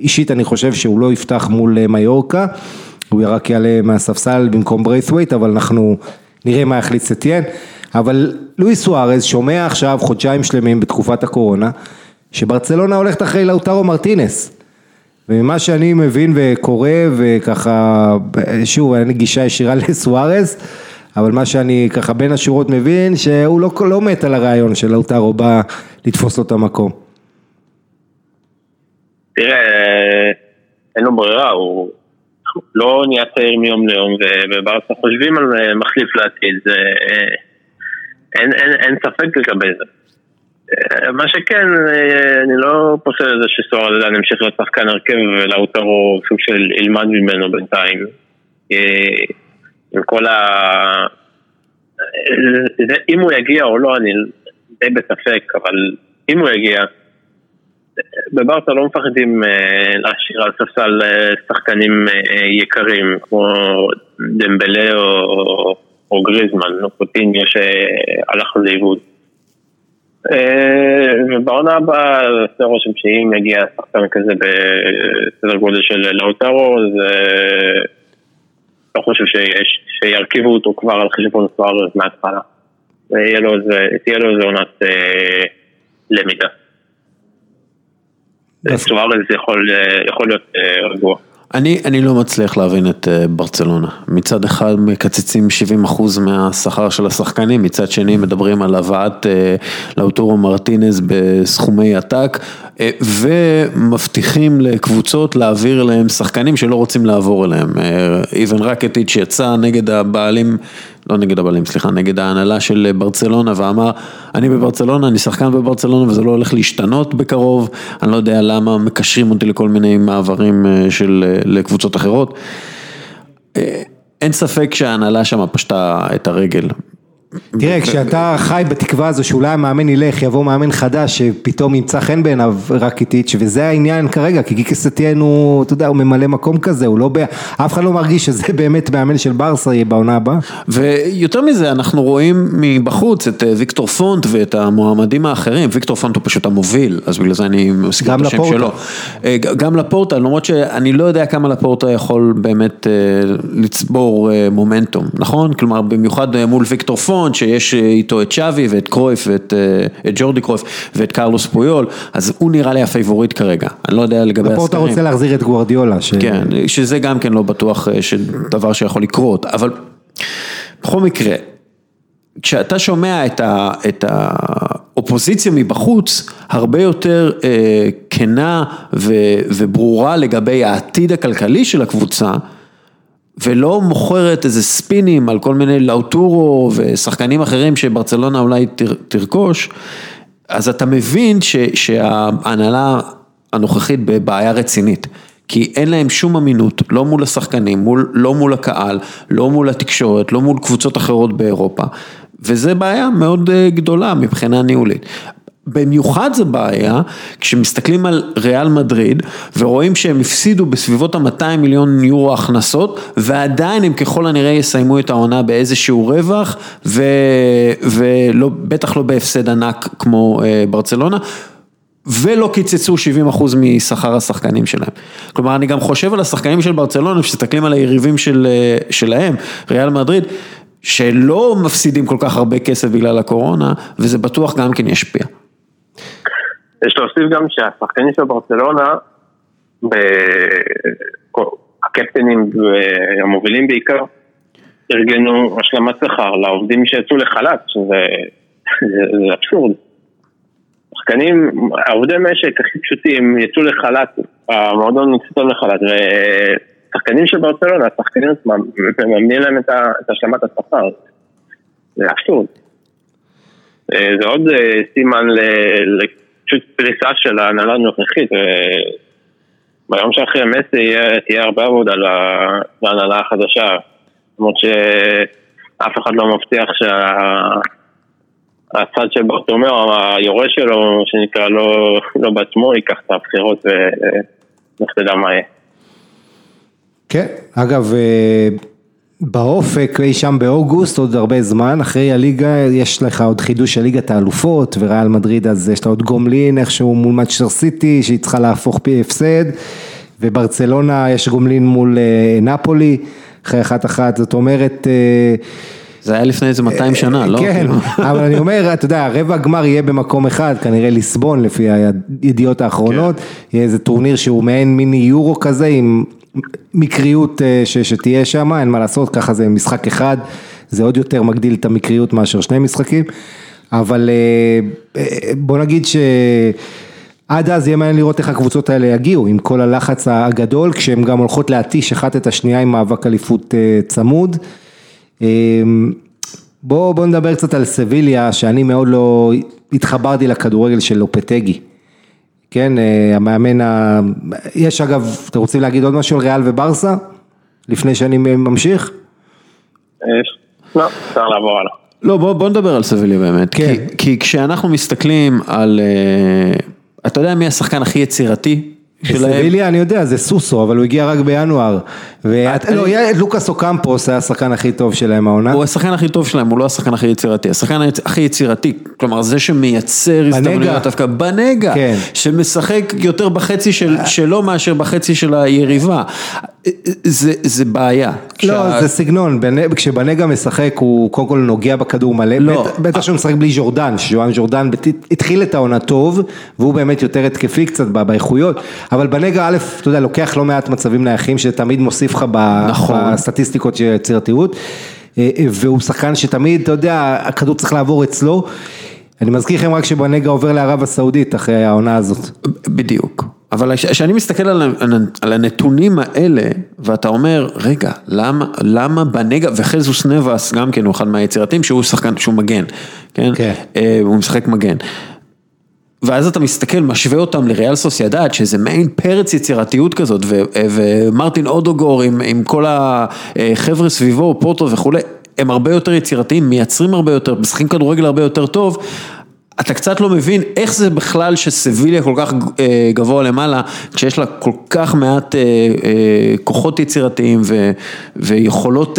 אישית אני חושב שהוא לא יפתח מול מיורקה, הוא ירק יעלה מהספסל במקום ברייתווייט, אבל אנחנו נראה מה יחליט סטיין, אבל לואיס סוארז שומע עכשיו חודשיים שלמים בתקופת הקורונה, שברצלונה הולכת אחרי לאוטרו מרטינס, וממה שאני מבין וקורא וככה, שוב, אני גישה ישירה לסוארז, אבל מה שאני ככה בין השורות מבין, שהוא לא, לא מת על הרעיון של לאוטרו בא לתפוס לו את המקום. תראה, אין לו ברירה, הוא לא נהיה צעיר מיום ליום, וברצה חושבים על מחליף לעתיד, זה, אין, אין, אין ספק לגבי זה. מה שכן, אני לא פוסל את זה שסוארז עדיין המשיך לשחקן הרכב ולאוטרו סוג של ילמד ממנו בינתיים. עם כל ה... זה, אם הוא יגיע או לא, אני די בספק, אבל אם הוא יגיע, בברצה לא מפחדים להשאיר על ספסל שחקנים יקרים, כמו דמבלה או, או, או גריזמן, או קוטיניה שהלך לאיבוד. ובעונה הבאה זה רושם שאם יגיע שחקן כזה בסדר גודל של לאוטרו, זה לא חושב שירכיבו אותו כבר על חשבון סוארז מההתחלה, תהיה לו איזו עונת למידה. סוארז יכול להיות רגוע. אני לא מצליח להבין את ברצלונה, מצד אחד מקצצים שבעים אחוז מהשכר של השחקנים, מצד שני מדברים על הבאת לאוטרו מרטינס בסכומי עתק, ומבטיחים לקבוצות להעביר אליהם שחקנים שלא רוצים לעבור אליהם, איבן רקטיץ' שיצא נגד הבעלים, לא נגד הבעלים, סליחה, נגד ההנהלה של ברצלונה, ואמר, אני בברצלונה, אני שחקן בברצלונה, וזה לא הולך להשתנות בקרוב, אני לא יודע למה מקשרים אותי לכל מיני מעברים של, לקבוצות אחרות. אין ספק שההנהלה שם פשטה את הרגל. תראה, כשאתה חי בתקווה הזו שאולי המאמן ילך, יבוא מאמן חדש שפתאום ימצא חן בעיניו רק איטיץ', וזה העניין כרגע, כי קיקי סטיין הוא, אתה יודע, הוא ממלא מקום כזה, הוא לא, אף אחד לא מרגיש שזה באמת מאמן של ברסה יהיה בעונה הבאה. ויותר מזה, אנחנו רואים מבחוץ את ויקטור פונט ואת המועמדים האחרים, ויקטור פונט הוא פשוט המוביל, אז בגלל זה אני מסכים את השם שלו. גם לפורטה, למרות שאני לא יודע כמה לפורטה יכול באמת לצבור מומנטום, נכון? כלומר, במיוחד מול ויקטור פונט, שיש איתו את שווי ואת קרויף ואת את ג'ורדי קרויף ואת קרלוס פויול, אז הוא נראה לי הפייבוריט כרגע. אני לא יודע לגבי הסקרים. לפורטה רוצה להחזיר את גוארדיולה. ש... כן, שזה גם כן לא בטוח שדבר שיכול לקרות, אבל בכל מקרה, כשאתה שומע את, ה... את האופוזיציה מבחוץ, הרבה יותר אה, כנה ו... וברורה לגבי העתיד הכלכלי של הקבוצה, ולא מוכרת איזה ספינים על כל מיני לאוטורו ושחקנים אחרים שברצלונה אולי תרכוש, אז אתה מבין ש, שההנהלה הנוכחית בבעיה רצינית, כי אין להם שום אמינות, לא מול השחקנים, מול, לא מול הקהל, לא מול התקשורת, לא מול קבוצות אחרות באירופה, וזה בעיה מאוד גדולה מבחינה ניהולית. במיוחד זה בעיה, כשמסתכלים על ריאל מדריד, ורואים שהם הפסידו בסביבות ה-מאתיים מיליון יורו הכנסות, ועדיין הם ככל הנראה יסיימו את העונה באיזשהו רווח, ובטח לא בהפסד ענק כמו ברצלונה, ולא קיצצו שבעים אחוז משכר השחקנים שלהם. כלומר, אני גם חושב על השחקנים של ברצלונה, כשמסתכלים על היריבים שלהם, ריאל מדריד, שלא מפסידים כל כך הרבה כסף בגלל הקורונה, וזה בטוח גם כן ישפיע. יש להוסיף גם שהשחקנים של ברצלונה, הקפטנים והמובילים בעיקר, ארגנו השלמת שכר לעובדים שיצאו לחל"ת, שזה אבסורד. שחקנים, עובדי משק הכי פשוטים יצאו לחל"ת, המועדון נקצתם לחל"ת, ושחקנים של ברצלונה, השחקנים עצמם, מממנים להם את השלמת השכר. זה אבסורד. זה עוד סימן לקפטנים, פשוט פריסה של ההנהלה הנוכחית, ביום שאחרי מסי תהיה הרבה עבוד על ההנהלה החדשה, למרות שאף אחד לא מבטיח שהצד של ברטומיאו, היורש שלו, שנקרא לא בעצמו, ייקח את הבחירות ונפתדע מה יהיה. כן, אגב, באופק, אי שם באוגוסט, עוד הרבה זמן, אחרי הליגה, יש לך עוד חידוש של ליגת האלופות, וריאל מדריד, אז יש לה עוד גומלין, איכשהו מול מנצ'סטר סיטי, שהיא צריכה להפוך פי הפסד, וברצלונה יש גומלין מול אה, נאפולי, אחרי אחת אחת, זאת אומרת... אה, זה היה לפני איזה מאתיים שנה, לא? כן, אבל אני אומר, אתה יודע, רבע גמר יהיה במקום אחד, כנראה ליסבון, לפי הידיעות האחרונות, יהיה איזה טורניר שהוא מעין מיני יורו כזה, עם... מקריות ש, שתהיה שם, אין מה לעשות, ככה זה משחק אחד, זה עוד יותר מגדיל את המקריות מאשר שני משחקים, אבל בוא נגיד שעד אז יהיה מעניין לראות איך הקבוצות האלה יגיעו, עם כל הלחץ הגדול, כשהן גם הולכות להתיש אחת את השנייה עם מאבק אליפות צמוד. בוא, בוא נדבר קצת על סביליה, שאני מאוד לא התחברתי לכדורגל של לופטגי. כן, המאמן, ה... יש אגב, אתם רוצים להגיד עוד משהו על ריאל וברסה, לפני שאני ממשיך? יש, לא, צריך לעבור עליו. לא, בוא, בוא נדבר על סביליה באמת, כן. כי, כי כשאנחנו מסתכלים על, אתה יודע מי השחקן הכי יצירתי? בסביליה, אני יודע, זה סוסו, אבל הוא הגיע רק בינואר, לוקאס אוקמפוס היה השחקן הכי טוב שלהם העונה. הוא השחקן הכי טוב שלהם, הוא לא השחקן הכי יצירתי, השחקן הכי יצירתי, כלומר זה שמייצר הזדמנויות דווקא בנגע, שמשחק יותר בחצי שלו מאשר בחצי של היריבה, זה בעיה. לא, זה סגנון, כשבנגע משחק הוא קודם כל נוגע בכדור מלא, בטח שהוא משחק בלי ז'ורדן, שג'ואן ז'ורדן התחיל את העונה טוב, והוא באמת יותר התקפי קצת באיכויות, אבל בנגע א', אתה יודע, לוקח לא מעט מצבים נייחים, שתמיד מוסיף לך בסטטיסטיקות של יצירתיות, והוא שחקן שתמיד, אתה יודע, הכדור צריך לעבור אצלו, אני מזכיר לכם רק שבנגע עובר לערב הסעודית, אחרי העונה הזאת. בדיוק, אבל כשאני מסתכל על הנתונים האלה, ואתה אומר, רגע, למה בנגע, וחזוס נבאס גם כן, הוא אחד מהיצירתיים, שהוא שחקן, שהוא מגן, הוא משחק מגן, ואז אתה מסתכל, משווה אותם לריאל סוסיידד, שזה מעין פרץ יצירתיות כזאת, ומרטין אודוגור עם כל החבר'ה סביבו, פורטו וכו', הם הרבה יותר יצירתיים, מייצרים הרבה יותר, משחקים כדורגל הרבה יותר טוב, אתה קצת לא מבין איך זה בכלל שסביליה כל כך גבוה למעלה, כשיש לה כל כך מעט כוחות יצירתיים ויכולות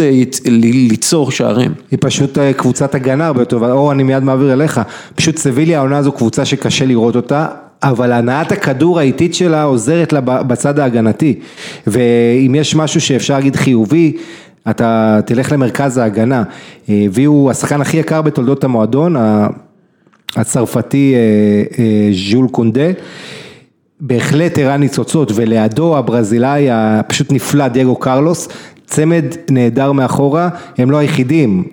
ליצור שערים. היא פשוט קבוצת הגנה הרבה יותר, או אני מיד מעביר אליך, פשוט סביליה העונה זו קבוצה שקשה לראות אותה, אבל הנעת הכדור האיטית שלה עוזרת לה בצד ההגנתי, ואם יש משהו שאפשר להגיד חיובי, אתה תלך למרכז ההגנה, והוא השחקן הכי יקר בתולדות המועדון, ה... הצרפתי ז'ול קונדה, בהחלט הראה ניצוצות, ולידו הברזילאי הפשוט נפלא, דייגו קרלוס, צמד נהדר מאחורה, הם לא היחידים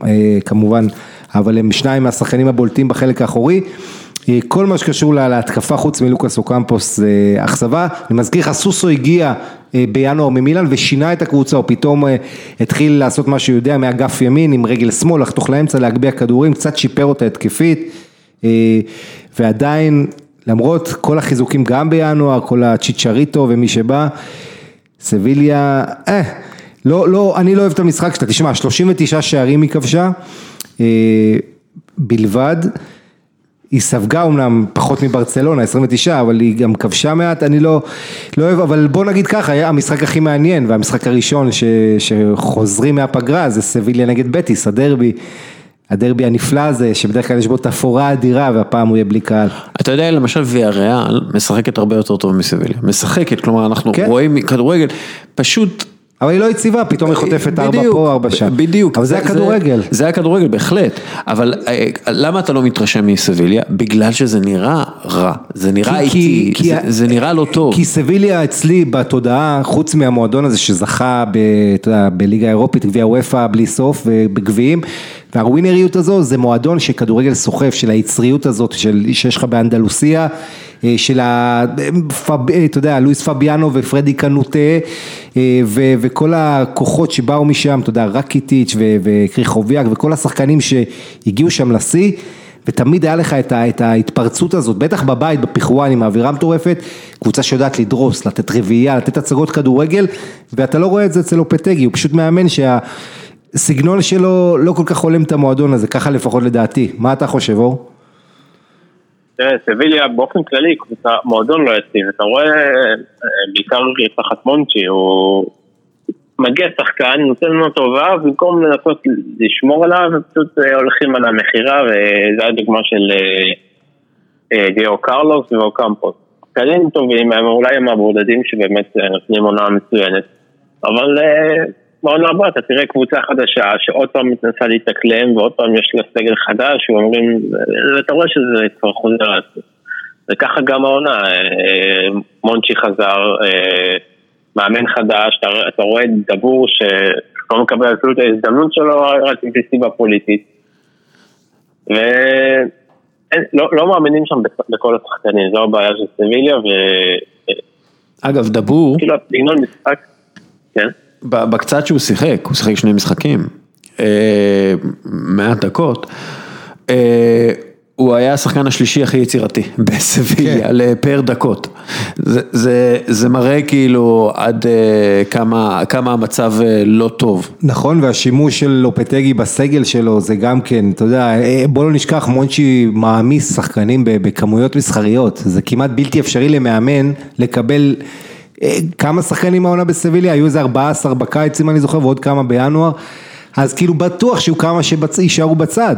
כמובן, אבל הם שניים מהשחקנים הבולטים בחלק האחורי, כל מה שקשור לה להתקפה חוץ מלוקאס אוקמפוס אכזבה, אני מזכיר לך, סוסו הגיע בינואר ממילן ושינה את הקבוצה, הוא פתאום התחיל לעשות מה שהוא יודע מאגף ימין עם רגל שמאל, לחתוך לאמצע, להגביה כדורים, קצת שיפר אותה התקפית, ועדיין למרות כל החיזוקים גם בינואר, כל הצ'יצ'ריטו ומי שבא, סביליה, אה, לא, לא, אני לא אוהב את המשחק שלה, תשמע, שלושים ותשעה שערים היא כבשה, אה, בלבד, היא ספגה אומנם פחות מברצלונה, עשרים ותשע, אבל היא גם כבשה מעט, אני לא, לא אוהב, אבל בוא נגיד ככה, היה המשחק הכי מעניין, והמשחק הראשון ש, שחוזרים מהפגרה, זה סביליה נגד בטיס, הדרבי, הדרבי הנפלא הזה, שבדרך כלל יש בו תפורה אדירה, והפעם הוא יהיה בלי קהל. אתה יודע, למשל, ויאריאל משחקת הרבה יותר טוב מסביליה. משחקת, כלומר, אנחנו כן. רואים כדורגל, פשוט... אבל היא לא יציבה, פתאום היא חוטפת ארבע פה, ארבע שם. בדיוק. אבל זה, זה הכדורגל. זה הכדורגל, בהחלט. אבל למה אתה לא מתרשם מסביליה? בגלל שזה נראה רע. זה נראה כי, איטי, כי, זה, כי, זה נראה לא טוב. כי סביליה אצלי בתודעה, חוץ מהמועדון הזה שזכה ב, יודע, בליגה האירופית, גביע וופא בלי סוף ובגביעים, והרווינריות הזו זה מועדון שכדורגל סוחף, של היצריות הזאת, של, שיש לך באנדלוסיה, של ה... אתה יודע, לואיס פאביאנו ופרדי קנוטה, ו, וכל הכוחות שבאו משם, אתה יודע, רקיטיץ' ו, וקריחוביאק, וכל השחקנים שהגיעו שם לשיא, ותמיד היה לך את, ה, את ההתפרצות הזאת, בטח בבית, בפיחואן, עם האווירה מטורפת, קבוצה שיודעת לדרוס, לתת רביעייה, לתת הצגות כדורגל, ואתה לא רואה את זה אצל לופטגי, הוא פשוט מאמן שה... סגנון שלו לא כל כך הולם את המועדון הזה, ככה לפחות לדעתי. מה אתה חושב, אור? תראה, סביליה באופן כללי, קבוצה, מועדון לא יציב. אתה רואה, בעיקר תחת מונצ'י, הוא מגיע שחקן, נותן לנו טובה, במקום לנסות לשמור עליו, פשוט הולכים על המחירה, וזו הדוגמה של דייגו קרלוס ואוקמפוס. שחקנים טובים, אולי הם הבודדים שבאמת נותנים עונה מצוינת, אבל... בעונה הבאה, אתה תראה קבוצה חדשה, שעוד פעם מתנסה להתאקלם, ועוד פעם יש לה סגל חדש, ואומרים, אתה רואה שזה כבר חוזר. וככה גם העונה, מונצ'י חזר, מאמן חדש, אתה רואה דבור שלא מקבל אפילו את ההזדמנות שלו, רק סיבה פוליטית. ולא מאמינים שם בכל השחקנים, זו הבעיה של סביליה, ו... אגב, דבור... כאילו, לגנון משחק, כן? בקצת שהוא שיחק, הוא שיחק שני משחקים, מעט דקות, הוא היה השחקן השלישי הכי יצירתי, בסביליה, לפר דקות. זה מראה כאילו עד כמה המצב לא טוב. נכון, והשימוש של לופטגי בסגל שלו, זה גם כן, אתה יודע, בוא לא נשכח, מונצ'י מעמיס שחקנים בכמויות מסחריות, זה כמעט בלתי אפשרי למאמן, לקבל... כמה שחקנים העונה בסביליה, היו איזה ארבעה עשר בקיץ, אם אני זוכר, ועוד כמה בינואר, אז כאילו בטוח שיהיו כמה שישארו בצד,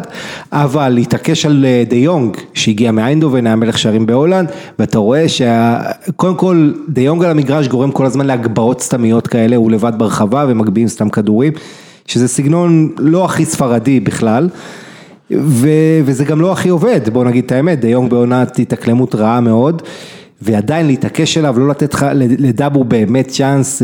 אבל התעקש על די יונג, שהגיע מאיינדובן, היה מלך שערים בהולנד, ואתה רואה שקודם כל, די יונג על המגרש גורם כל הזמן להגבעות סתמיות כאלה, הוא לבד ברחבה ומגביעים סתם כדורים, שזה סגנון לא הכי ספרדי בכלל, ו- וזה גם לא הכי עובד, בואו נגיד את האמת, די יונג בעונה התאקלמות רעה מאוד, ועדיין להתעקש אליו, לא לתת לדאבור באמת צ'אנס,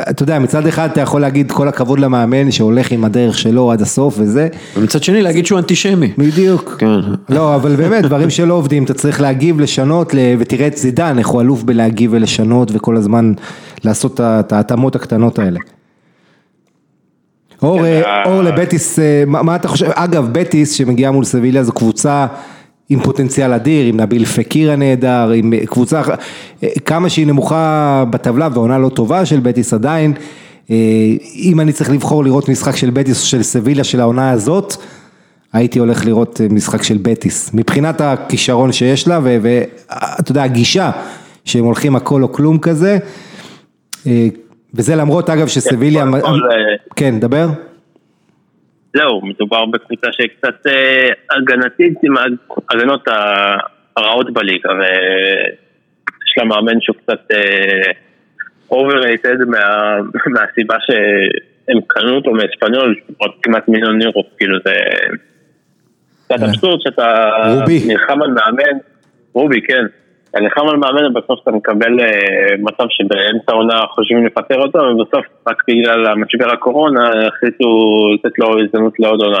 אתה יודע, מצד אחד אתה יכול להגיד כל הכבוד למאמן, שהולך עם הדרך שלו עד הסוף וזה. ומצד שני להגיד שהוא אנטישמי. בדיוק. לא, אבל באמת, דברים שלא עובדים, אתה צריך להגיב, לשנות, ותראה את זידן, איך הוא אלוף בלהגיב ולשנות, וכל הזמן לעשות את ההתאמות הקטנות האלה. אור לבטיס, מה אתה חושב? אגב, בטיס שמגיעה מול סביליה, זו קבוצה... עם פוטנציאל אדיר, עם נביל פקיר הנהדר, עם קבוצה, כמה שהיא נמוכה בטבלה, והעונה לא טובה של בטיס עדיין, אם אני צריך לבחור לראות משחק של בטיס או של סביליה של העונה הזאת, הייתי הולך לראות משחק של בטיס, מבחינת הכישרון שיש לה, ואתה יודע, הגישה, שהם הולכים הכל או כלום כזה, וזה למרות אגב שסביליה... כן, דבר? לא, מדובר בקבוצה שקצת הגנתית, עם הגנות הרעות בליגה, ויש לה מאמן שהוא קצת overrated מהסיבה שהם קנו אותו מאספניול, כמעט מיליון יורו, כאילו זה קצת אבסורד שאתה נלחם על מאמן, רובי, כן, אני חם על מאמן, ובסוף אתה מקבל מצב שבאמצע העונה חושבים לפטר אותו, ובסוף רק בגלל המשבר הקורונה החליטו לתת לו הזדמנות לעוד עונה.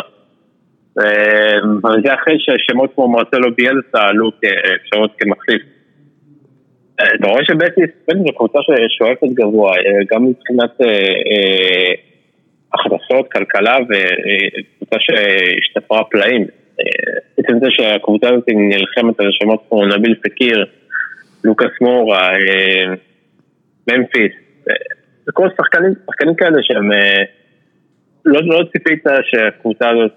וזה אחרי ששמות כמו מרסלו ביאלסה עלו כאפשרות כמחליף. אתה רואה שבטיס, זו קבוצה ששואפת גבוה, גם מבחינת הכנסות, כלכלה, וקבוצה שהשתפרה פלאים. בעצם זה שהקבוצה הזאת נלחמת על שמות כמו נביל פקיר, לוקאס מורה, ממפיס, זה כל שחקנים, שחקנים כאלה שהם לא, לא ציפית שהקבוצה הזאת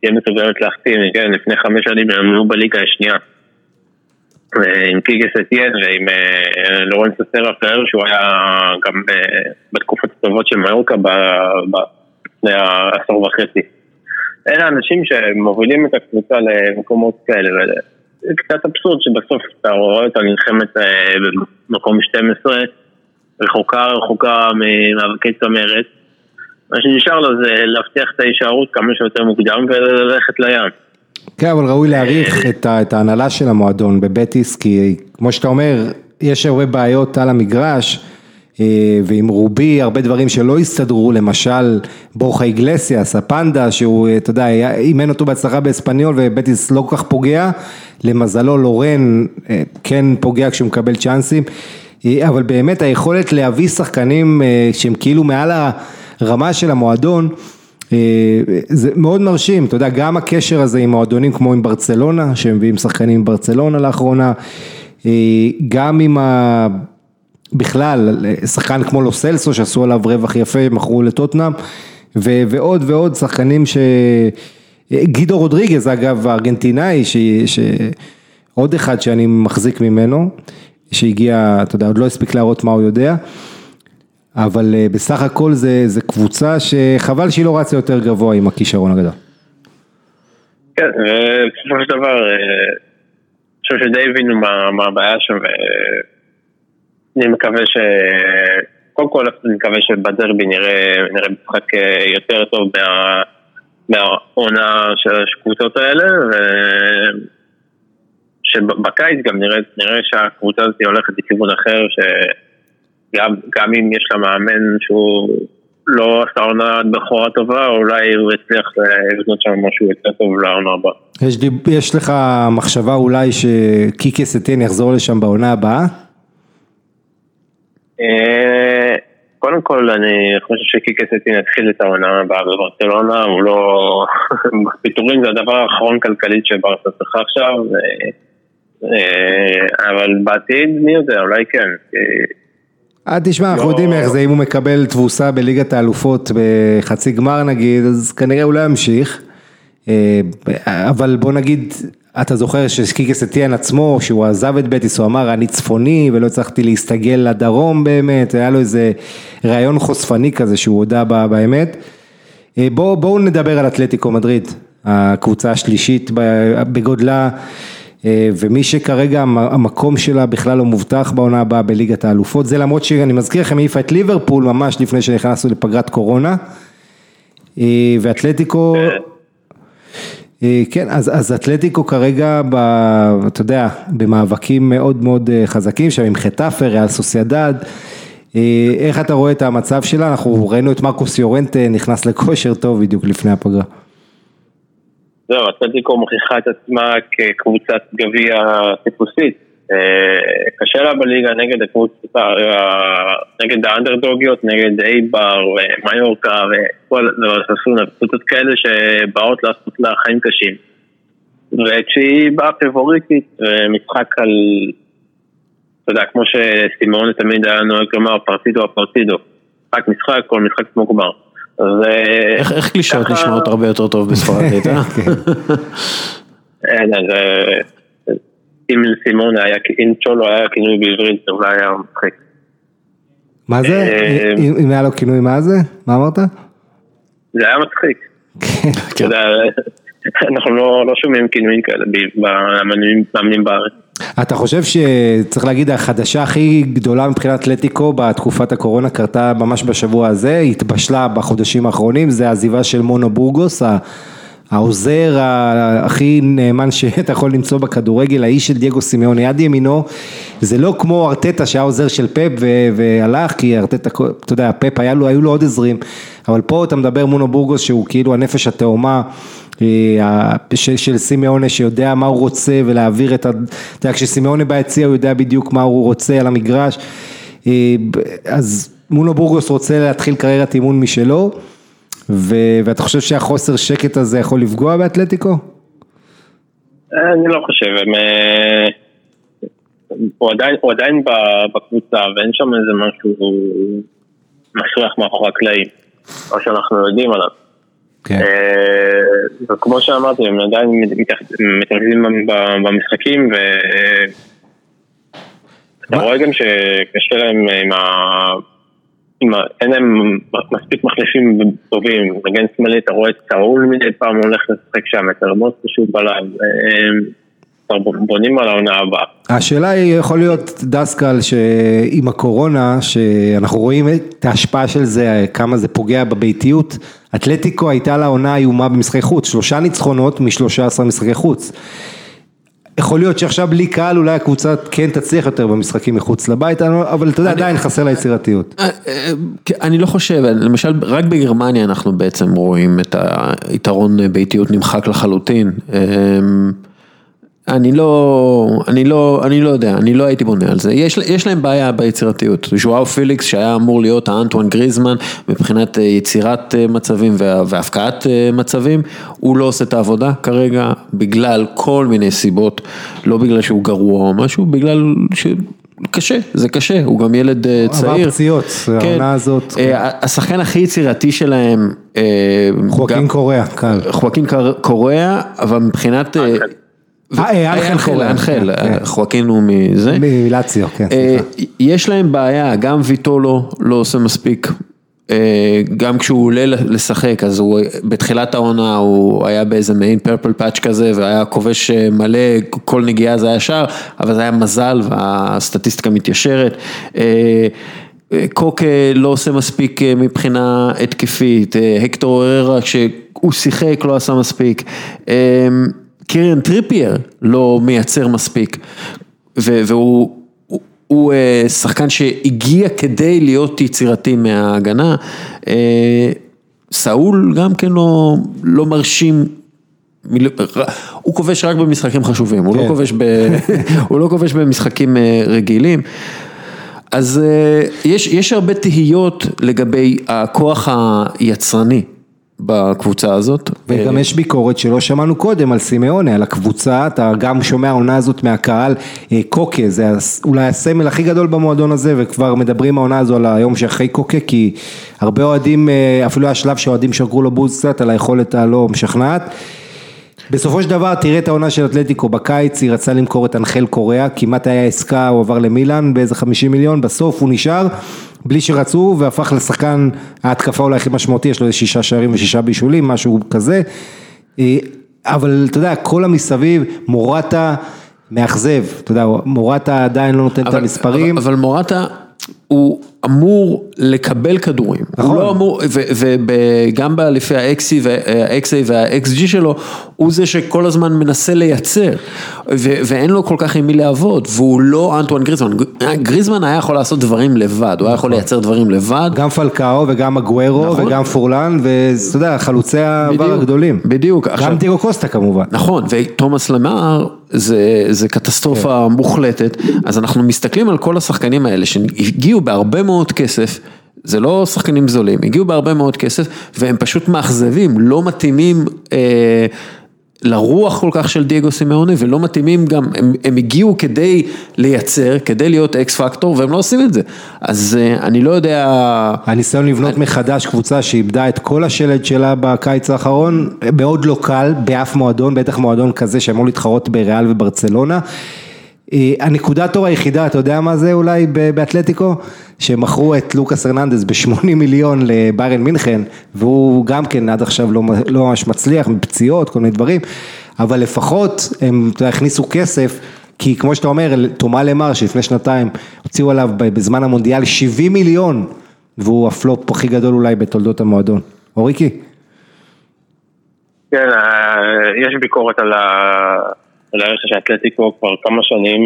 תהיה מסוגלת להחתים, כן, לפני חמש שנים הם היו בליגה השנייה, עם קיגס אתיין ועם לורנס סרה פלר, שהוא היה גם בתקופת הטובות של מיורקה לפני העשור וחצי. אלה אנשים שמובילים את הקבוצה למקומות כאלה, וזה קצת אבסורד שבסוף אתה רואה את הנלחמת במקום שתים עשרה, רחוקה רחוקה ממאבקי צמרת, מה שנשאר לו זה להבטיח את ההישארות כמה שיותר מוקדם וללכת לים. כן, אבל ראוי להעריך את ההנהלה של המועדון בבטיס, כי כמו שאתה אומר, יש הרבה בעיות על המגרש, ועם רובי הרבה דברים שלא הסתדרו, למשל בורחה איגלסיאס, הפנדה, שהוא, אתה יודע, אימן אותו בהצלחה באספניול, ובטיס לא כל כך פוגע, למזלו לורן כן פוגע כשהוא מקבל צ'אנסים, אבל באמת היכולת להביא שחקנים שהם כאילו מעל הרמה של המועדון, זה מאוד מרשים, אתה יודע, גם הקשר הזה עם מועדונים כמו עם ברצלונה, שהם מביאים שחקנים עם ברצלונה לאחרונה, גם עם ה... בכלל, שחקן כמו לו סלסו שעשו עליו רווח יפה, מכרו לטוטנאם, ו- ועוד ועוד שחקנים ש... גידו רודריגז אגב, הארגנטינאי, ש... ש... עוד אחד שאני מחזיק ממנו, שהגיע, אתה יודע, עוד לא הספיק להראות מה הוא יודע, אבל בסך הכל זה, זה קבוצה שחבל שהיא לא רצה יותר גבוה עם הכישרון הגדול. כן, בסופו של דבר, אני חושב שדי הבינו מה, מה הבעיה שם, ו... אני מקווה ש... קודם כל, אני מקווה שבדרבי נראה, נראה משחק יותר טוב מה... מהעונה של השקבוצות האלה, ו... שבקיץ גם נראה, נראה שהקבוצה הזאת הולכת לכיוון אחר, שגם, גם אם יש לה מאמן שהוא לא עשה עונה בחורה טובה, אולי הוא הצליח לבנות שם משהו יותר טוב לעונה הבאה. יש, יש לך מחשבה אולי שקיקי סטין יחזור לשם בעונה הבאה? קודם כל אני חושב שקיקס אתיין התחיל את העונה בברצלונה, הוא לא... פיתורים זה הדבר האחרון כלכלית שברצה צריכה עכשיו, אבל בעתיד מי יודע, אולי כן. עד תשמע, אנחנו יודעים איך זה, אם הוא מקבל תבוסה בליגת האלופות בחצי גמר נגיד, אז כנראה הוא לא ימשיך, אבל בוא נגיד... אתה זוכר שקיקס אתיין עצמו, שהוא עזב את בטיס, הוא אמר, אני צפוני ולא הצלחתי להסתגל לדרום באמת, היה לו איזה רעיון חושפני כזה שהוא הודע בה, באמת. בוא, בואו נדבר על אתלטיקו מדריד, הקבוצה השלישית בגודלה, ומי שכרגע המקום שלה בכלל לא מובטח בעונה הבאה בליגת האלופות, זה למרות שאני מזכיר לכם, העיפה את ליברפול ממש לפני שנכנסנו לפגרת קורונה, ואתלטיקו... כן, אז, אז אתלטיקו כרגע, ב, אתה יודע, במאבקים מאוד מאוד חזקים, שם עם חטאפה, ריאל סוסיידד, איך אתה רואה את המצב שלה? אנחנו ראינו את מרקוס יורנטה, נכנס לכושר טוב בדיוק לפני הפגרה. זהו, אתלטיקו מוכיחה את עצמה כקבוצת גביע טיפוסית, קשה לה בליגה נגד הקבוצה, נגד האנדרדוגיות, נגד אייבר ומיורקה וכל הססונה, קבוצות כאלה שבאות לעשות לה חיים קשים, וכשהיא באה פבוריטית ומשחק על, אתה יודע, כמו שסימאון תמיד היה נוהג לומר, פרטידו הפרטידו, משחק, משחק, כל משחק כמו גמר. איך קלישאות נשמעות הרבה יותר טוב בספרדית, אה? אין, אז אם סימון היה, אם צ'ולו היה כינוי בעברית, זה אולי היה מצחיק. מה זה? אם היה לו כינוי, מה זה? מה אמרת? זה היה מצחיק. אתה יודע, אנחנו לא שומעים כינויים כאלה במאמנים בארץ. אתה חושב שצריך להגיד, החדשה הכי גדולה מבחינת אתלטיקו בתקופת הקורונה קרתה ממש בשבוע הזה, התבשלה בחודשים האחרונים, זה העזיבה של מונו בורגוס, העוזר הכי נאמן שאתה יכול למצוא בכדורגל, האיש של דייגו סימאוני, יד ימינו, זה לא כמו ארטטה שהיה עוזר של פפ והלך, כי ארטטה, אתה יודע, פפ היו לו עוד עזרים, אבל פה אתה מדבר מונו בורגוס שהוא כאילו הנפש התאומה, של סימאונה שיודע מה הוא רוצה ולהעביר את ה... אתה יודע, כשסימאונה ביציע הוא יודע בדיוק מה הוא רוצה על המגרש, אז מונו בורגוס רוצה להתחיל קריירת אימון משלו, ואתה חושב שהחוסר שקט הזה יכול לפגוע באתלטיקו? אני לא חושב, הוא עדיין בקבוצה ואין שם איזה משהו מסריח מאחורי הקלעים, מה שאנחנו יודעים עליו. וכמו שאמרתי, הם עדיין מתרכזים במשחקים, ואתה רואה גם שקשה להם אין להם מספיק מחליפים טובים, מגן שמאלי, אתה רואה את צהול מדי פעם, הוא הולך לשחק שם, את הרמוס פשוט בלב, בונים על העונה הבאה. השאלה היא, יכול להיות דסקל, שעם הקורונה, שאנחנו רואים את ההשפעה של זה, כמה זה פוגע בביתיות, אתלטיקו הייתה לה עונה איומה במשחקי חוץ, שלושה ניצחונות משלושה עשרה משחקי חוץ. יכול להיות שעכשיו בלי קהל, אולי הקבוצה כן תצליח יותר במשחקים מחוץ לבית, אבל אתה יודע, עדיין חסר ליצירתיות. אני לא חושב, למשל, רק בגרמניה אנחנו בעצם רואים את היתרון ביתיות נמחק לחלוטין. אני לא, אני לא, אני לא יודע, אני לא הייתי בונה על זה. יש, יש להם בעיה ביצירתיות. ז'ואאו פיליקס שהיה אמור להיות האנטואן גריזמן, מבחינת יצירת מצבים והפקעת מצבים, הוא לא עושה את העבודה כרגע, בגלל כל מיני סיבות, לא בגלל שהוא גרוע או משהו, בגלל ש... קשה, זה קשה, הוא גם ילד צעיר. עבר פציעות, העונה הזאת. השחקן הכי יצירתי שלהם... חואקין קוריאה, כאן. חואקין קוריאה, אבל מבחינת... אנחל, אנחל, חואקינו מזה. מלאציו, כן. יש להם בעיה, גם ויטולו לא עושה מספיק, גם כשהוא עולה לשחק, אז בתחילת העונה הוא היה באיזה מעין פרפל פאץ' כזה, והיה כובש מלא, כל נגיעה זה היה שער, אבל זה היה מזל, והסטטיסטיקה מתיישרת. קוקה לא עושה מספיק מבחינה התקפית, הקטור הררה, כשהוא שיחק לא עשה מספיק, קירן טריפייר לא מייצר מספיק, והוא הוא שחקן שהגיע כדי להיות יצירתי מההגנה, סאול גם כן לא, לא מרשים, הוא כובש רק במשחקים חשובים, הוא, לא כובש ב, הוא לא כובש במשחקים רגילים, אז יש, יש הרבה תהיות לגבי הכוח היצרני, בקבוצה הזאת. וגם יש ביקורת שלא שמענו קודם על סימאונה, על הקבוצה, אתה גם שומע העונה הזאת מהקהל, קוקה, זה אולי הסמל הכי גדול במועדון הזה, וכבר מדברים העונה הזו על היום שאחרי קוקה, כי הרבה אוהדים, אפילו השלב שאוהדים שגרו לו בוז קצת, על היכולת הלא משכנעת. בסופו של דבר, תראה את העונה של אתלטיקו בקיץ, היא רצה למכור את אנחל קוריאה, כמעט היה עסקה, הוא עבר למילאן באיזה חמישים מיליון, בסוף הוא נשאר, בלי שרצו, והפך לשחקן ההתקפה אולי הכי משמעותי, יש לו שישה שערים ושישה בישולים, משהו כזה, אבל אתה יודע, כל המסביב, מורטה מאכזב, אתה יודע, מורטה עדיין לא נותן את המספרים. אבל מורטה... הוא אמור לקבל כדורים, הוא לא אמור, וגם באליפי ה-X A וה-X G שלו, הוא זה שכל הזמן מנסה לייצר, ואין לו כל כך עם מי לעבוד, והוא לא אנטואן גריזמן, גריזמן היה יכול לעשות דברים לבד, הוא היה יכול לייצר דברים לבד. גם פלקאו וגם אגוארו וגם פורלן, ואתה יודע, חלוצי העבר הגדולים. בדיוק. גם דייגו קוסטה כמובן. נכון, ותומאס למאר, זה, זה קטסטרופה מוחלטת, אז אנחנו מסתכלים על כל השחקנים האלה, שהגיעו בהרבה מאוד כסף, זה לא שחקנים זולים, הגיעו בהרבה מאוד כסף, והם פשוט מאכזבים, לא מתאימים, אה, לרוח כל כך של דייגו סימאוני, ולא מתאימים גם, הם, הם הגיעו כדי לייצר, כדי להיות אקס פקטור, והם לא עושים את זה. אז אני לא יודע... הניסיון לבנות אני... מחדש קבוצה שאיבדה את כל השלד שלה בקיץ האחרון, מאוד לא קל, באף מועדון, בטח מועדון כזה שאמור להתחרות בריאל וברצלונה. הנקודת אור היחידה, אתה יודע מה זה אולי באתלטיקו? שמכרו את לוקאס הרננדס ב-שמונים מיליון לביירן מינכן, והוא גם כן עד עכשיו לא, לא ממש מצליח, מפציעות, כל מיני דברים, אבל לפחות הם הכניסו כסף, כי כמו שאתה אומר, תומה למר שלפני שנתיים הוציאו עליו בזמן המונדיאל שבעים מיליון, והוא הפלופ הכי גדול אולי בתולדות המועדון. אוריקי? כן, יש ביקורת על ה... לרכש האתלטיקו כבר כמה שנים,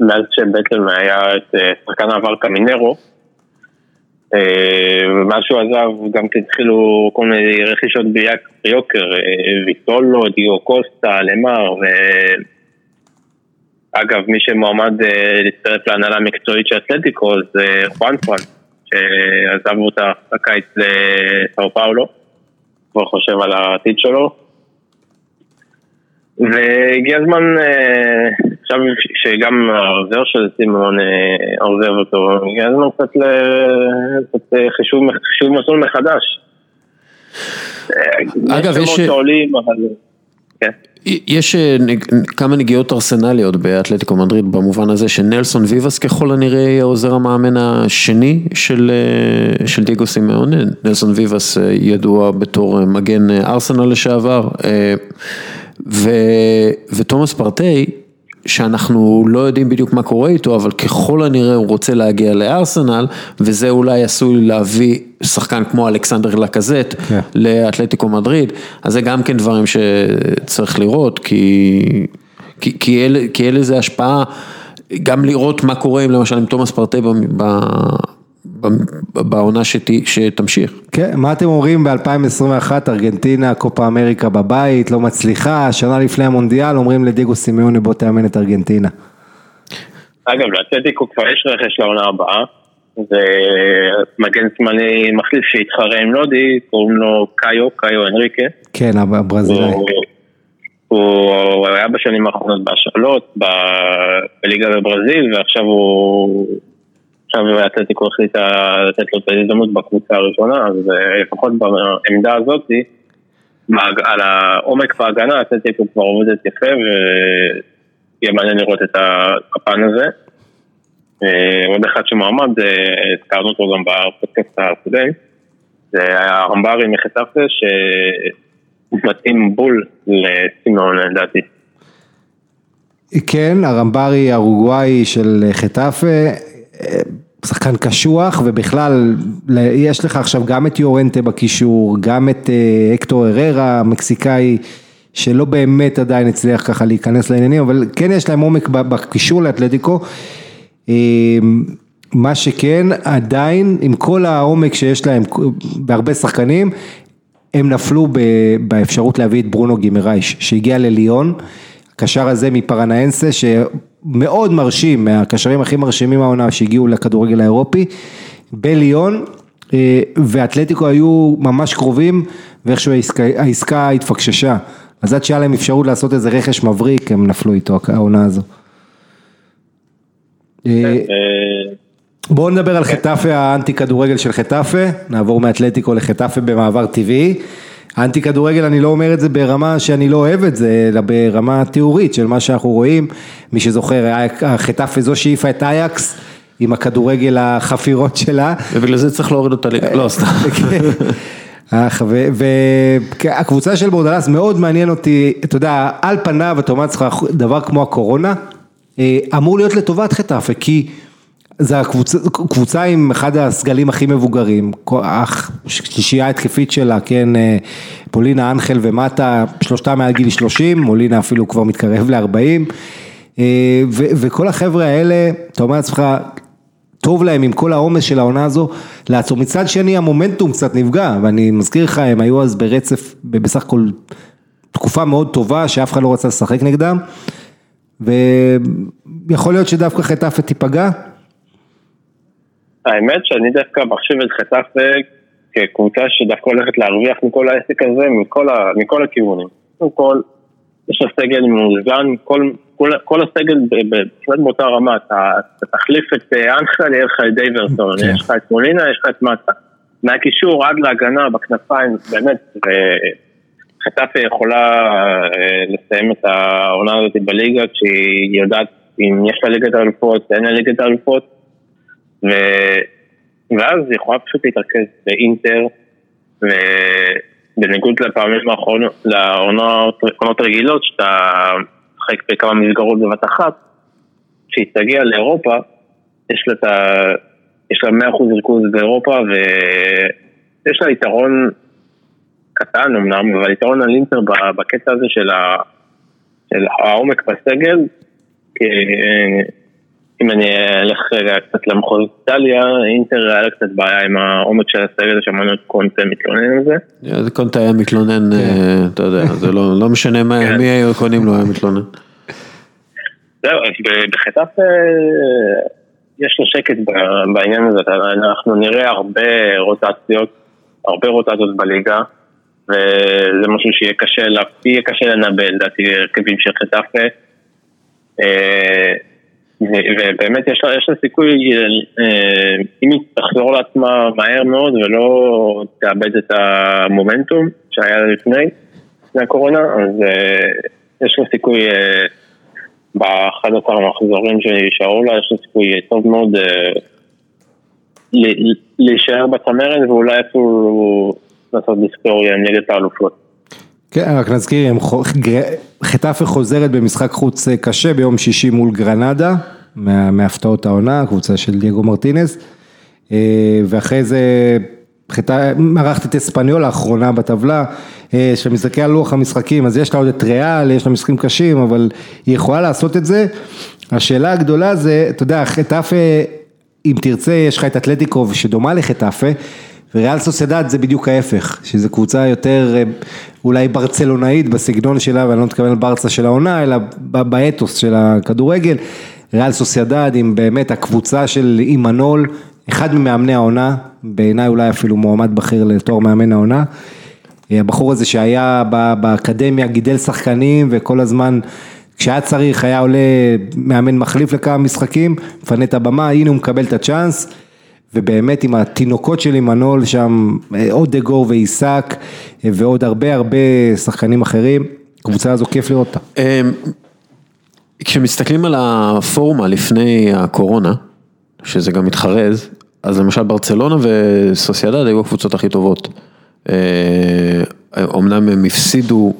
מאז שבעצם היה את שחקן העבר קמינרו, ומאז שהוא עזב גם התחילו כל מיני רכישות ביוקר, ויטולו, דיו קוסטה, למר, ואגב מי שמועמד להצטרף להנהלה המקצועית של האתלטיקו זה חואן פרן, שעזב אותה הקיץ לסאו פאולו, כבר חושב על העתיד שלו, והגיע הזמן, עכשיו שגם העוזר של סימון עוזב אותו, הגיע הזמן קצת לחישוב מסלול מחדש. אגב, יש... יש כמה נגיעות ארסנליות באתלטיקו מדריד במובן הזה שנלסון ויבס ככל הנראה עוזר המאמן השני של של דייגו סימאונה. נלסון ויבס ידוע בתור מגן ארסנל לשעבר, ו ותומאס פרטי שאנחנו לא יודעים בדיוק מה קורה איתו, אבל ככל הנראה הוא רוצה להגיע לארסנל, וזה אולי עשוי להביא שחקן כמו אלכסנדר לקזט yeah. לאתלטיקו מדריד, אז זה גם כן דברים שצריך לראות, כי, כי, כי, אל, כי אלה זה השפעה, גם לראות מה קורה עם למשל עם תומאס פרטי בפרטי, בעונה שתמשיך. כן, מה אתם אומרים ב-אלפיים עשרים ואחת, ארגנטינה, קופה אמריקה בבית, לא מצליחה, שנה לפני המונדיאל, אומרים לדייגו סימאונה בוא תאמן את ארגנטינה. אגב, לאתלטיקו כבר יש רכש לעונה הבאה, זה מגן שמאלי מחליף שהתחרה עם לודי, קוראים לו קאיו, קאיו אנריקה. כן, הברזילאי. הוא היה בשנים האחרונות בהשאלות, בליגה בברזיל, ועכשיו הוא... והאתלטיקו החליטה לתת לו את ההזדמנות בקבוצה הראשונה, אז לפחות בעמדה הזאת, על העומק וההגנה, האתלטיקו כבר עובדת יפה, ויהיה מעניין לראות את הפן הזה. עוד אחד שמועמד, הזכרנו אותו גם בפודקאסט הקודם, זה הרמב"רי מחטאפה, שמתאים בול לסימאון לדעתי. כן, הרמב"רי הרוגוואי של חטאפה, שחקן קשוח, ובכלל יש לך עכשיו גם את יורנטה בקישור, גם את אקטור הררה המקסיקאי שלא באמת עדיין הצליח ככה להיכנס לעניינים, אבל כן יש להם עומק בקישור לאתלטיקו. מה שכן עדיין עם כל העומק שיש להם בהרבה שחקנים, הם נפלו באפשרות להביא את ברונו גימרייש שהגיע לליון, הקשר הזה מפרנאנסה ש... מאוד מרשים, מהקשרים הכי מרשימים העונה שהגיעו לכדורגל האירופי, בליון, ואתלטיקו היו ממש קרובים, ואיכשהו העסקה התפקששה, אז עד שהיה להם אפשרות לעשות איזה רכש מבריק, הם נפלו איתו, העונה הזו. בואו נדבר על חטאפה, האנטי כדורגל של חטאפה, נעבור מאתלטיקו לחטאפה במעבר טבעי, האנטי כדורגל, אני לא אומר את זה ברמה שאני לא אוהב את זה, אלא ברמה תיאורית של מה שאנחנו רואים, מי שזוכר, החטאפה זו שאיפה את אייקס, עם הכדורגל החפירות שלה. ובגלל זה צריך להוריד אותה, לא סתם. והקבוצה של בורדלס מאוד מעניין אותי, אתה יודע, על פניו, אתה אומר לך, דבר כמו הקורונה, אמור להיות לטובת חטאפה, כי... זה הקבוצה, קבוצה עם אחד הסגלים הכי מבוגרים, שלישייה התקפית שלה, כן, פולינה, אנחל ומטה, שלושתה מעל גיל שלושים, מולינה אפילו כבר מתקרב ל-ארבעים, ו- וכל החבר'ה האלה, אתה אומר לעצמך, טוב להם עם כל העומס של העונה הזו, לעצור. מצד שני המומנטום קצת נפגע, ואני מזכיר לך, הם היו אז ברצף, בסך הכל תקופה מאוד טובה, שאף אחד לא רצה לשחק נגדם, ויכול להיות שדווקא חטאפה תיפגע, האמת שאני דווקא מחשיב את חטאפה כקבוצה שדווקא הולכת להרוויח מכל העסק הזה, מכל, מכל הכיוונים. קודם כל, יש הסגל מאוזן, כל, כל, כל הסגל בפרט באותה רמה, אתה, אתה תחליף את אנחל, יהיה לך את דייברסון, okay. יש לך את מולינה, יש לך את מטה. מהקישור עד להגנה, בכנפיים, באמת, חטאפה יכולה לסיים את העונה הזאת בליגה, כשהיא יודעת אם יש לה ליגת אלופות, אין לה ליגת אלופות, ו... ואז היא יכולה פשוט להתרכז באינטר, ובניגוד לפעמים לעונות רגילות, שאתה חייק בכמה מסגרות בבת אחת, כשהיא תגיע לאירופה, יש לה, יש לה מאה אחוז ריכוז באירופה, ויש לה יתרון קטן אמנם, אבל יתרון על אינטר בקטע הזה של, ה... של העומק בסגל, כי... אם אני אלך רגע קצת למחוז איטליה, אינטר היה קצת בעיה עם העומק של הסגל, שמענו את קונטה מתלונן על זה. זה קונטה היה מתלונן, אתה יודע, זה לא משנה מי הירקונים לא היה מתלונן. זהו, בחטאפה יש לו שקט בעניין הזה, אנחנו נראה הרבה רוטציות, הרבה רוטציות בליגה, וזה משהו שיהיה קשה לנבל, דעתי, הרכבים של חטאפה. ובאמת יש לה, יש לה סיכוי, אם היא תחזור לעצמה מהר מאוד ולא תאבד את המומנטום שהיה לפני הקורונה, אז יש לה סיכוי באחד עשר המחזורים שנשארו לה, יש לה סיכוי טוב מאוד להישאר בצמרת ואולי אפילו לעשות היסטוריה נגד האלופות. כן, רק נזכיר, חטאפה חוזרת במשחק חוץ קשה ביום שישי מול גרנדה, מהפתעות העונה, הקבוצה של דייגו מרטינס, ואחרי זה ערכת את אספניולה האחרונה בטבלה, שמסתכל על לוח המשחקים, אז יש לה עוד את ריאל, יש לה משחקים קשים, אבל היא יכולה לעשות את זה. השאלה הגדולה זה, אתה יודע, חטאפה, אם תרצה, יש לך את אתלטיקוב שדומה לחטאפה, וריאל סוסיידד זה בדיוק ההפך, שזו קבוצה יותר אולי ברצלונאית בסגנון שלה, ואני לא מתכוון ברצה של העונה, אלא באתוס של הכדורגל. ריאל סוסיידד עם באמת הקבוצה של אימנול, אחד ממאמני העונה, בעיניי אולי אפילו מועמד בכיר לתואר מאמן העונה. הבחור הזה שהיה באקדמיה גידל שחקנים, וכל הזמן כשהיה צריך היה עולה מאמן מחליף לכמה משחקים, מפנה את הבמה, הנה הוא מקבל את הצ'אנס, ובאמת עם התינוקות שלי מנול שם, עוד דגור ואיסק, ועוד הרבה הרבה שחקנים אחרים, קבוצה הזו כיף לראות אותה. כשמסתכלים על הפורמה לפני הקורונה, שזה גם מתחרז, אז למשל ברצלונה וסוסיידד היו הקבוצות הכי טובות. אמנם הם הפסידו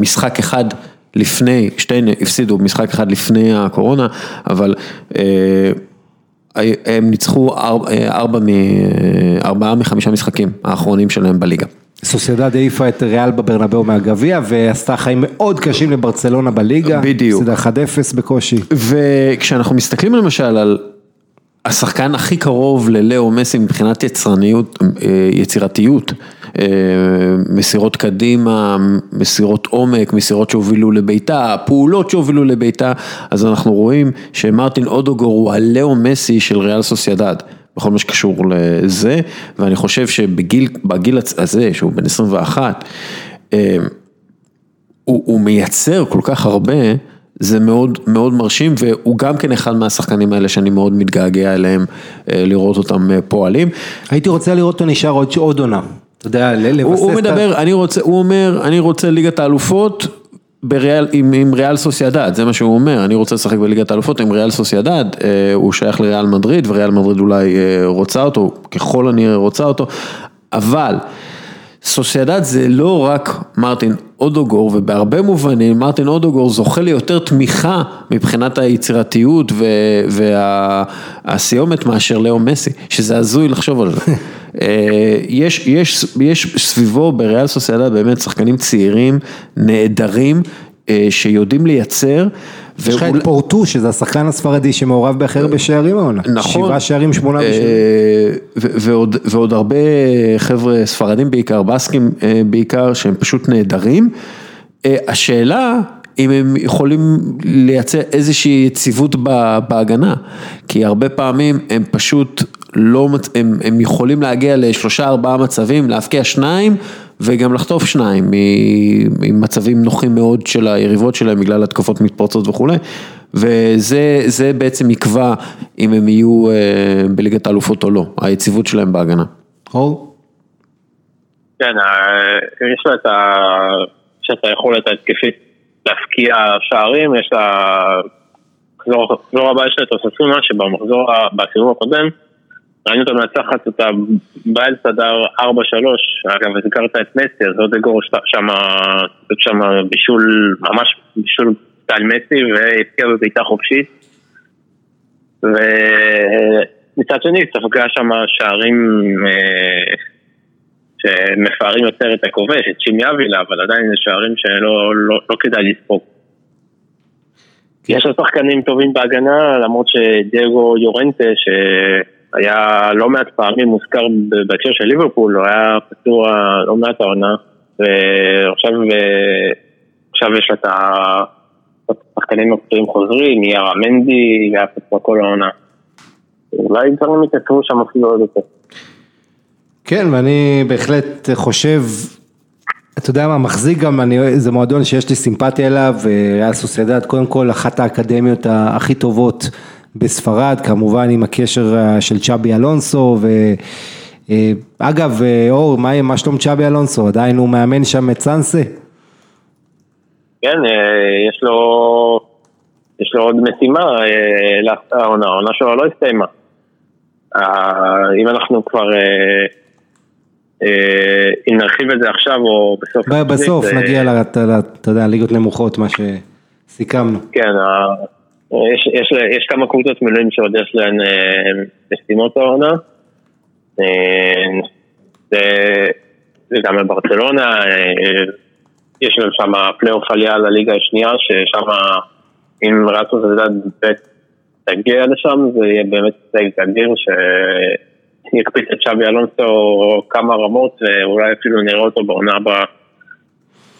משחק אחד לפני, שתיהן הפסידו משחק אחד לפני הקורונה, אבל... הם ניצחו ארבעה מחמישה משחקים האחרונים שלהם בליגה. סוסיידד העיפה את ריאל בברנבאו מהגביע, ועשתה חיים מאוד קשים לברצלונה בליגה. בדיוק. סדר אחד אפס בקושי. וכשאנחנו מסתכלים למשל על השחקן הכי קרוב ללאו מסי מבחינת יצרניות, יצירתיות, מסירות קדימה, מסירות עומק, מסירות שהובילו לביתה, פעולות שהובילו לביתה, אז אנחנו רואים שמרטין אודוגור הוא הלאו מסי של ריאל סוסיידד, בכל מה שקשור לזה, ואני חושב שבגיל, בגיל הזה, שהוא בן עשרים ואחת, הוא, הוא מייצר כל כך הרבה, זה מאוד, מאוד מרשים, והוא גם כן אחד מהשחקנים האלה שאני מאוד מתגעגע אליהם, לראות אותם פועלים. הייתי רוצה לראות אותו נשאר עוד, עוד עונה. אתה יודע, לבסס... הוא מדבר, אני רוצה, הוא אומר, אני רוצה ליגת האלופות בריאל, עם, עם ריאל סוסיידד, זה מה שהוא אומר, אני רוצה לשחק בליגת האלופות עם ריאל סוסיידד, הוא שייך לריאל מדריד, וריאל מדריד אולי רוצה אותו, ככל הנראה רוצה אותו, אבל... סוסיידד זה לא רק מרטין אודוגור, ובהרבה מובנים מרטין אודוגור זוכה ליותר תמיכה מבחינת היצירתיות והסיומת מאשר לאו מסי, שזה הזוי לחשוב על זה. יש, יש, יש סביבו בריאל סוסיידד באמת שחקנים צעירים, נהדרים, שיודעים לייצר. יש לך את פורטו, שזה השחקן הספרדי שמעורב באחר בשערים העונה. נכון. שבעה שערים, שמונה בשערים. ועוד הרבה חבר'ה ספרדים בעיקר, בסקים בעיקר, שהם פשוט נהדרים. השאלה, אם הם יכולים לייצר איזושהי יציבות בהגנה, כי הרבה פעמים הם פשוט לא, הם יכולים להגיע לשלושה, ארבעה מצבים, להפקיע שניים, וגם לחטוף שניים ממצבים נוחים מאוד של היריבות שלהם, בגלל התקפות מתפרצות וכו'. וזה בעצם יקבע אם הם יהיו בליגת האלופות או לא, היציבות שלהם בהגנה. אור? כן, יש לה את ה... שאתה יכולת ההתקפית להפקיע שערים, יש לה... מחזור הבא יש לה את אוססונה, שבמחזור, בסיבוב הקודם, ראינו אותה מנצחת את הבייל סדר ארבע שלוש, אגב, הזכרת את מסי, אז עוד אגור שם בישול, ממש בישול טל מסי, והפקיע בביתה חופשית, ומצד שני, ספגה שם שערים שמפארים יותר את הכובש, את שימי אבילה, אבל עדיין זה שערים שלא לא, לא כדאי לספוג. יש שחקנים טובים בהגנה, למרות שדייגו יורנטה, שהיה לא מעט פעמים מוזכר בהקשר של ליברפול, הוא היה פצוע לא מעט העונה, ועכשיו יש את השחקנים הפצועים חוזרים, יארה מנדי, היה פצוע כל העונה. אולי דברים התעכבו שם אפילו עוד יותר. כן, ואני בהחלט חושב... אתה יודע מה, מחזיק גם, אני, זה מועדון שיש לי סימפתיה אליו, ריאל סוסיידד, קודם כל אחת האקדמיות הכי טובות בספרד, כמובן עם הקשר של צ'אבי אלונסו, ואגב, אור, מה, מה שלום צ'אבי אלונסו? עדיין הוא מאמן שם את סנסה? כן, יש לו, יש לו עוד משימה, העונה, העונה שלו לא הסתיימה. אם אנחנו כבר... אם נרחיב את זה עכשיו או בסוף בסוף נגיע לליגות נמוכות מה שסיכמנו. כן, יש כמה קבוצות מילואים שעוד יש להן משימות העונה, זה גם בברצלונה, יש לנו שם פלייאוף עלייה לליגה השנייה, ששם אם ריאל סוסיידד תגיע לשם זה יהיה באמת הישג אדיר ש יקפיץ את צ'אבי אלונסו כמה רמות, ואולי אפילו נראה אותו בעונה הבאה,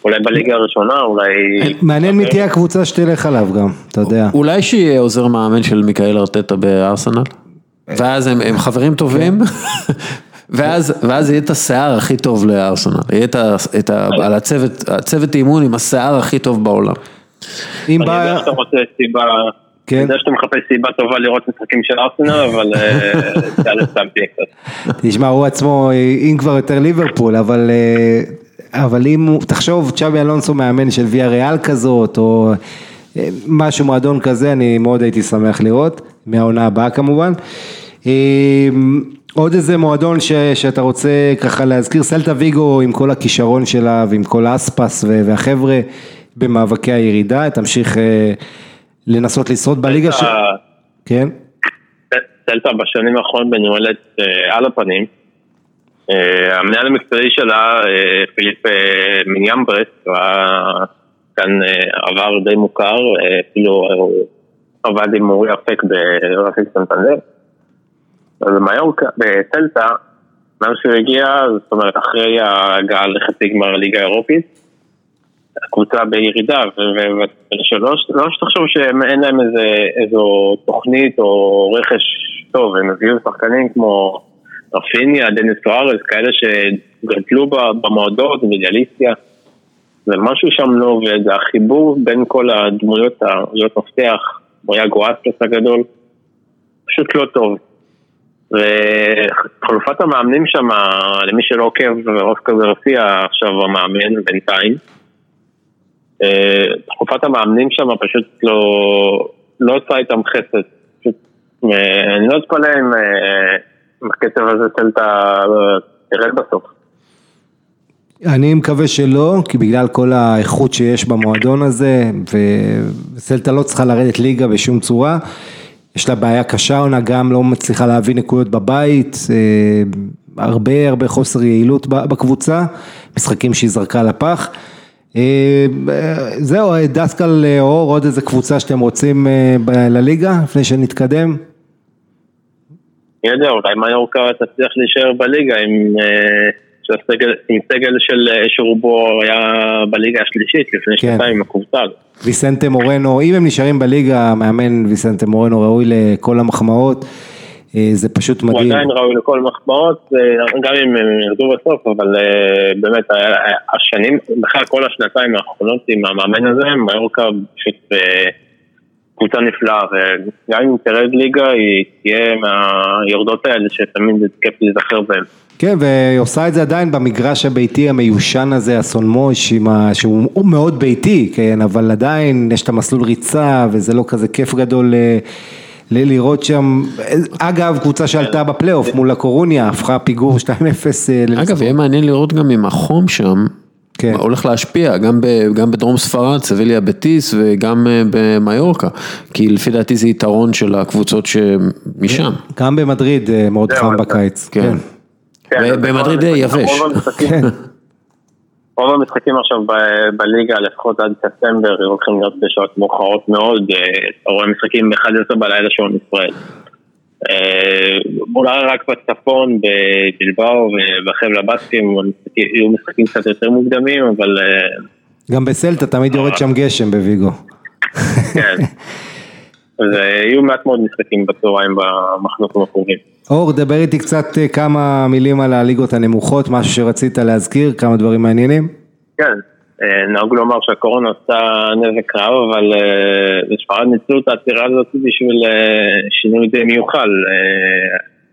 אולי בליגה הראשונה, אולי... מעניין מי תהיה הקבוצה שתלך עליו גם, אתה יודע. אולי שיהיה עוזר מאמן של מיקאל ארטטה בארסנל, ואז הם חברים טובים, ואז יהיה את השיער הכי טוב לארסנל, יהיה את הצוות אימון עם השיער הכי טוב בעולם. אני יודע שאתה רוצה סיבה... אני יודע שאתה מחפש סיבה טובה לראות משחקים של ארסנל, אבל זה לא סתם פיקס. תשמע, הוא עצמו, אם כבר יותר ליברפול, אבל אם הוא, תחשוב, צ'אבי אלונסו מאמן של ויה ריאל כזאת, או משהו מועדון כזה, אני מאוד הייתי שמח לראות, מהעונה הבאה כמובן. עוד איזה מועדון שאתה רוצה ככה להזכיר, סלטה ויגו עם כל הכישרון שלה, ועם כל האספס והחבר'ה במאבקי הירידה, תמשיך... לנסות לשרוד בליגה ש... כן? סלטה בשנים האחרונות בנועלת על הפנים, המנהל המקצועי שלה, פיליפ מיניאמברס, כאן עבר די מוכר, אפילו עבד עם מורי אפק ברפיק סנטנדר, ובמיורקה, בסלטה, מה שהוא הגיע, זאת אומרת, אחרי הגעה לחצי גמר ליגה אירופית, הקבוצה בירידה, ושלוש, לא שתחשוב שאין להם איזו תוכנית או רכש טוב, הם הביאו שחקנים כמו רפיניה, דניס סוארס, כאלה שגדלו במועדות, בגליסיה, ומשהו שם לא עובד, החיבור בין כל הדמויות, הדמויות מפתח, מויה גואסטס הגדול, פשוט לא טוב. וחלופת המאמנים שם, למי שלא עוקב, אוסקר גרסיה עכשיו המאמן בינתיים, תקופת המאמנים שם פשוט לא לא עושה איתם חסד, פשוט אני לא אתפלא אם הקצב הזה סלטה תרד בסוף. אני מקווה שלא, כי בגלל כל האיכות שיש במועדון הזה, וסלטה לא צריכה לרדת ליגה בשום צורה, יש לה בעיה קשה, עונה גם לא מצליחה להביא נקודות בבית, הרבה הרבה חוסר יעילות בקבוצה, משחקים שהיא זרקה לפח. זהו, דסקל אור, עוד איזה קבוצה שאתם רוצים לליגה, לפני שנתקדם? אני יודע, אולי מיורקה תצליח להישאר בליגה עם סגל של שרובו היה בליגה השלישית לפני שנתיים, הקבוצה ויסנטה מורנו, אם הם נשארים בליגה, המאמן ויסנטה מורנו ראוי לכל המחמאות. זה פשוט מדהים. הוא עדיין ראוי לכל מחמאות, גם אם הם ירדו בסוף, אבל באמת השנים, בכלל כל השנתיים האחרונות עם המאמן הזה, מיורקה פשוט קבוצה נפלאה, וגם אם תרד ליגה, היא תהיה מהיורדות האלה שתמיד כיף להיזכר בהם. כן, והיא עושה את זה עדיין במגרש הביתי המיושן הזה, הסונמוש, שהוא מאוד ביתי, כן, אבל עדיין יש את המסלול ריצה, וזה לא כזה כיף גדול לראות שם. אגב, קבוצה שעלתה בפלייאוף מול הקורוניה, הפכה פיגור שתיים אפס. אגב, יהיה מעניין לראות גם עם החום שם, הולך להשפיע, גם בדרום ספרד, סביליה בטיס, וגם במיורקה, כי לפי דעתי זה יתרון של הקבוצות שמשם. גם במדריד מאוד חם בקיץ. כן. במדריד יבש. רוב המשחקים עכשיו בליגה, לפחות עד ספטמבר, הולכים להיות בשעות מאוחרות מאוד, רוב המשחקים ב-אחת עשרה בלילה שעון ישראל. אולי רק בצפון, בבלבאו ובחבל הבאסקים, יהיו משחקים קצת יותר מוקדמים, אבל... גם בסלטה תמיד יורד שם גשם בוויגו. כן. אז יהיו מעט מאוד משחקים בצהריים במחנות המחורים. אור, דבר איתי קצת כמה מילים על הליגות הנמוכות, משהו שרצית להזכיר, כמה דברים מעניינים? כן, נהוג לומר שהקורונה עושה נזק רב, אבל בספרד ניצלו את העצירה הזאת בשביל שינוי די מיוחל.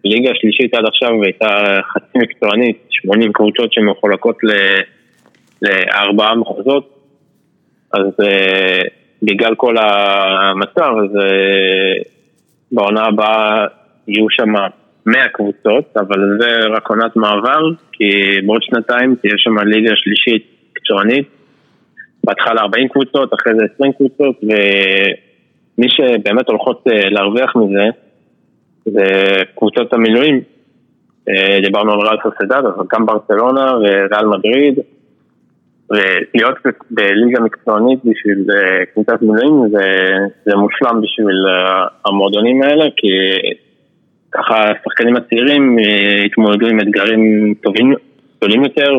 ליגה השלישית עד עכשיו הייתה חצי מקצוענית, שמונים קבוצות שמחולקות לארבעה מחוזות, אז בגלל כל המצב, אז בעונה הבאה יהיו שם מאה קבוצות, אבל זה רק עונת מעבר, כי בעוד שנתיים תהיה שם ליגה שלישית קצוענית, בהתחלה ארבעים קבוצות, אחרי זה עשרים קבוצות, ומי שבאמת הולכות להרוויח מזה, זה קבוצות המילואים, דיברנו על ריאל סוסיידד, אבל גם ברצלונה וריאל מדריד, ולהיות בליגה מקצוענית בשביל קבוצת מילואים, זה, זה מושלם בשביל המועדונים האלה, כי ככה השחקנים הצעירים התמודדו עם אתגרים טובים, טובים יותר,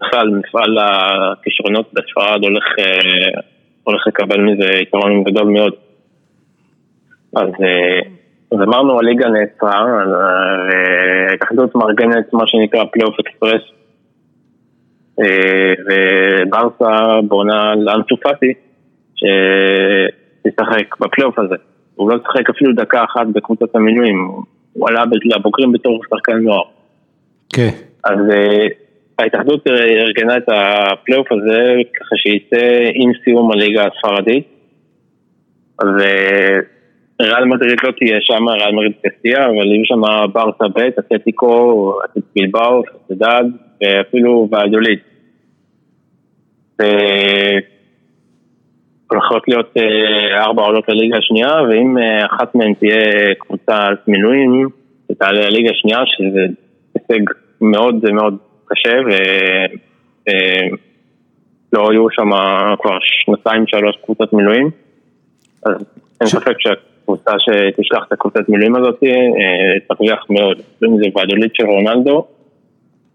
ובכלל מפעל הכישרונות בספרד הולך, הולך לקבל מזה יתרון גדול מאוד. אז, אז אמרנו, הליגה נעצרה, והתאחדות מארגנת מה שנקרא פלייאוף אקספרס, וברסה בונה לאנטו פאטי, שתשחק בפלייאוף הזה. הוא לא שחק אפילו דקה אחת בקבוצת המילואים, הוא עלה לבוגרים בתור שחקן נוער. Okay. אז ההתאחדות ארגנה את הפלייאוף הזה ככה שייצא עם סיום הליגה הספרדית, אז ריאל מדריד לא תהיה שם, ריאל מדריד קסטיה, אבל יהיו שם ברסה בית, אתלטיקו, בלבאו, סוסיידד, ואפילו ועדוליד. הולכות להיות ארבע עולות לליגה השנייה, ואם אחת מהן תהיה קבוצה מילואים, תעלה לליגה השנייה, שזה הישג מאוד מאוד קשה, ולא היו שם כבר שנתיים, שלוש קבוצות מילואים, אז אין ספק שהקבוצה שתשלח את הקבוצת מילואים הזאת, תרוויח מאוד. אם זה ועדולית של רונלדו,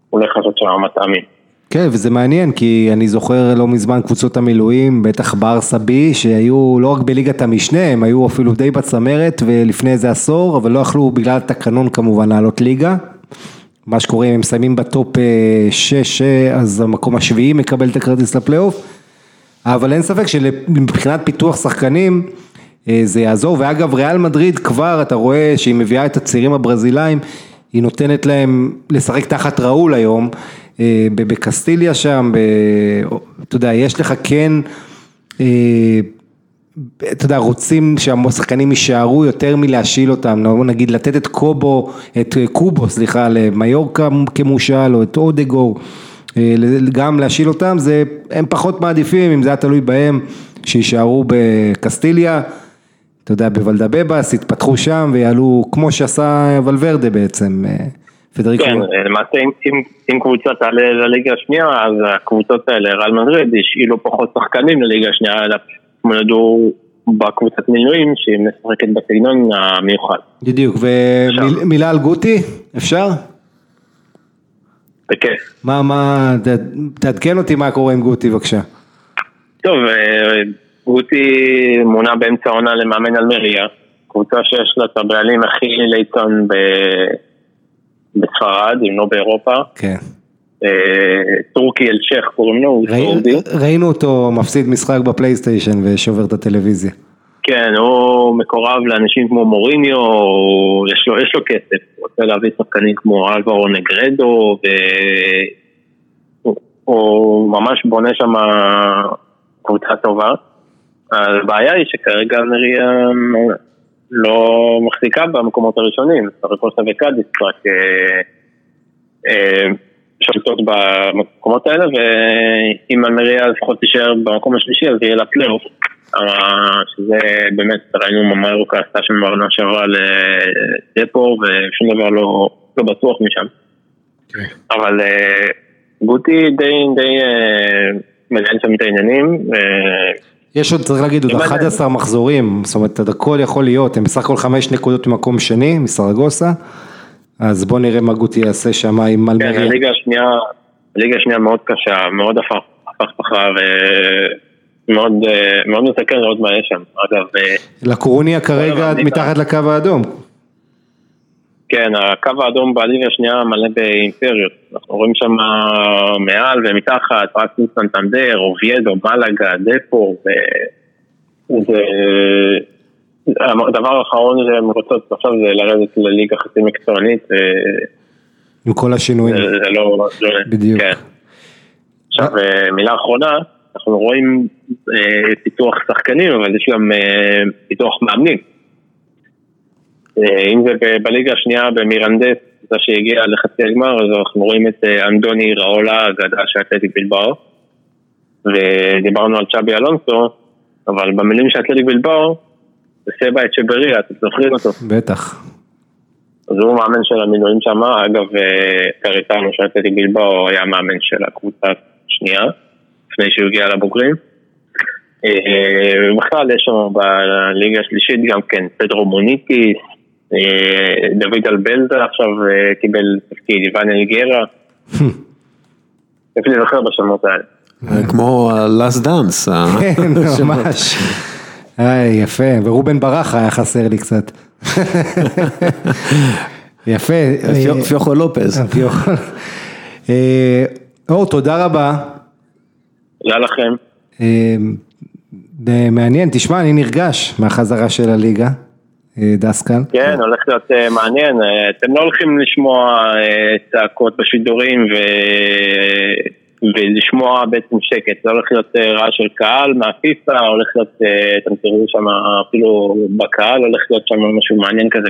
הולך לעשות שם מטעמים. כן, וזה מעניין, כי אני זוכר לא מזמן קבוצות המילואים, בטח ברסה בי, שהיו לא רק בליגת המשנה, הם היו אפילו די בצמרת, ולפני איזה עשור, אבל לא אכלו בגלל התקנון כמובן לעלות ליגה. מה שקורה, הם מסיימים בטופ שש, אז המקום השביעי מקבל את הכרטיס לפלייאוף, אבל אין ספק שמבחינת פיתוח שחקנים, זה יעזור. ואגב, ריאל מדריד כבר, אתה רואה שהיא מביאה את הצעירים הברזילאים, היא נותנת להם לשחק תחת ראול היום, בקסטיליה שם, אתה יודע, יש לך כן, אתה יודע, רוצים שהשחקנים יישארו יותר מלהשיל אותם, נגיד לתת את קובו, את קובו, סליחה, למיורקה כמושל, או את אודגור, גם להשיל אותם, זה, הם פחות מעדיפים, אם זה היה תלוי בהם, שישארו בקסטיליה, אתה יודע, בוולדבבאס, התפתחו שם ויעלו, כמו שעשה ולוורדה בעצם, פדריקו. כן, למעשה, אם, אם קבוצה תעלה לליגה השנייה, אז הקבוצות האלה, ריאל מדריד, ישאילו פחות שחקנים לליגה השנייה, אלא מולדו בקבוצת מילואים, שהיא משחקת בסגנון המיוחד. בדיוק, ומילה על גוטי, אפשר? בכיף. מה, מה, תעדכן אותי מה קורה עם גוטי, בבקשה. טוב, גוטי מונה באמצע עונה למאמן אלמריה, קבוצה שיש לה את הבעלים הכי ליצן בספרד, אם לא באירופה. כן. טורקי אל שייך קוראים לו, הוא סעודי. ראינו אותו מפסיד משחק בפלייסטיישן ושובר את הטלוויזיה. כן, הוא מקורב לאנשים כמו מוריניו, יש לו, יש לו כסף, הוא רוצה להביא שחקנים כמו אלברו נגרדו, והוא ממש בונה שם קבוצה טובה. הבעיה היא שכרגע נריה לא מחזיקה במקומות הראשונים, סרקוסה וקאדיס רק שולטות במקומות האלה, ואם נריה לפחות תישאר במקום השלישי, אז יהיה לה פלייאוף. שזה באמת ראינו ממה ירוקה עשתה שמרנה שווה לדפור ושום דבר לא, לא בטוח משם. Okay. אבל גוטי די, די מנהל שם את העניינים. יש עוד, צריך להגיד, עוד אחד עשר מחזורים, זאת אומרת, הכל יכול להיות, הם בסך הכל חמש נקודות במקום שני, מסרגוסה, אז בוא נראה מה גוטי יעשה שם עם מלמריה. כן, הליגה השנייה, הליגה השנייה מאוד קשה, מאוד הפך, הפך פחה ו... מאוד מאוד מסתכל לראות מה יש שם. אגב, לקורוניה כרגע מתחת לקו האדום. כן, הקו האדום בליגה השנייה מלא באימפריות, אנחנו רואים שם מעל ומתחת רק סנטנדר, אוביידו, מלאגה, דפור, הדבר האחרון שהם רוצות עכשיו זה לרדת לליגה חצי מקצוענית עם כל השינויים. בדיוק. עכשיו מילה אחרונה, אנחנו רואים אה, פיתוח שחקנים, אבל יש גם אה, פיתוח מאמנים. אה, אם זה ב- בליגה השנייה, במירנדס, זה שהגיע לחצי הגמר, אז אנחנו רואים את אה, אנדוני ראולה, הגדה שהאתלטיק בלבאו, ודיברנו על צ'אבי אלונסו, אבל במילים שהאתלטיק בלבאו, זה סבא את שבריה, אתם זוכרים אותו. בטח. אז הוא מאמן של המינויים שם, אגב, קריטנו שהאתלטיק בלבאו היה מאמן של הקבוצה השנייה, לפני שהוא הגיע לבוגרים. ובכלל יש שם בליגה השלישית גם כן, פדרו מוניטיס, דוד אלבלדה עכשיו קיבל תפקיד, איוון אלגרה. איפה לזכר בשמות האלה. כמו ה-Last Dance. כן, ממש. יפה, ורובן ברח היה חסר לי קצת. יפה. פיוחו לופז. פיוחו. אור, תודה רבה. תודה לכם. מעניין, תשמע, אני נרגש מהחזרה של הליגה, דסקל. כן, הולך להיות מעניין. אתם לא הולכים לשמוע צעקות בשידורים ולשמוע בעצם שקט. זה הולך להיות רעש של קהל, מהפיסה, הולך להיות, אתם תראו שם אפילו בקהל, הולך להיות שם משהו מעניין כזה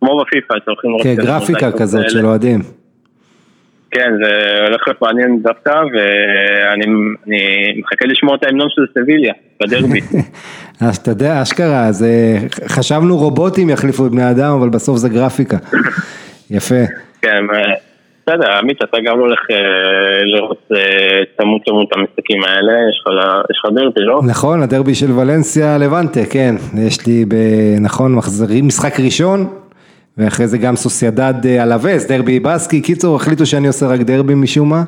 כמו בפיפה. כגרפיקה כזאת של אוהדים. כן, זה הולך להיות מעניין דווקא, ואני מחכה לשמוע את ההמנון של סביליה, בדרבי. אז אתה יודע, אשכרה, חשבנו רובוטים יחליפו את בני אדם, אבל בסוף זה גרפיקה. יפה. כן, בסדר, עמית, אתה גם הולך לראות תמות תמות המסתקים האלה, יש לך דרבי, לא? נכון, הדרבי של ולנסיה לבנטה, כן. יש לי, נכון, משחק ראשון, ואחרי זה גם סוסיידד על הווס, דרבי בסקי, קיצור, החליטו שאני עושה רק דרבי משום מה,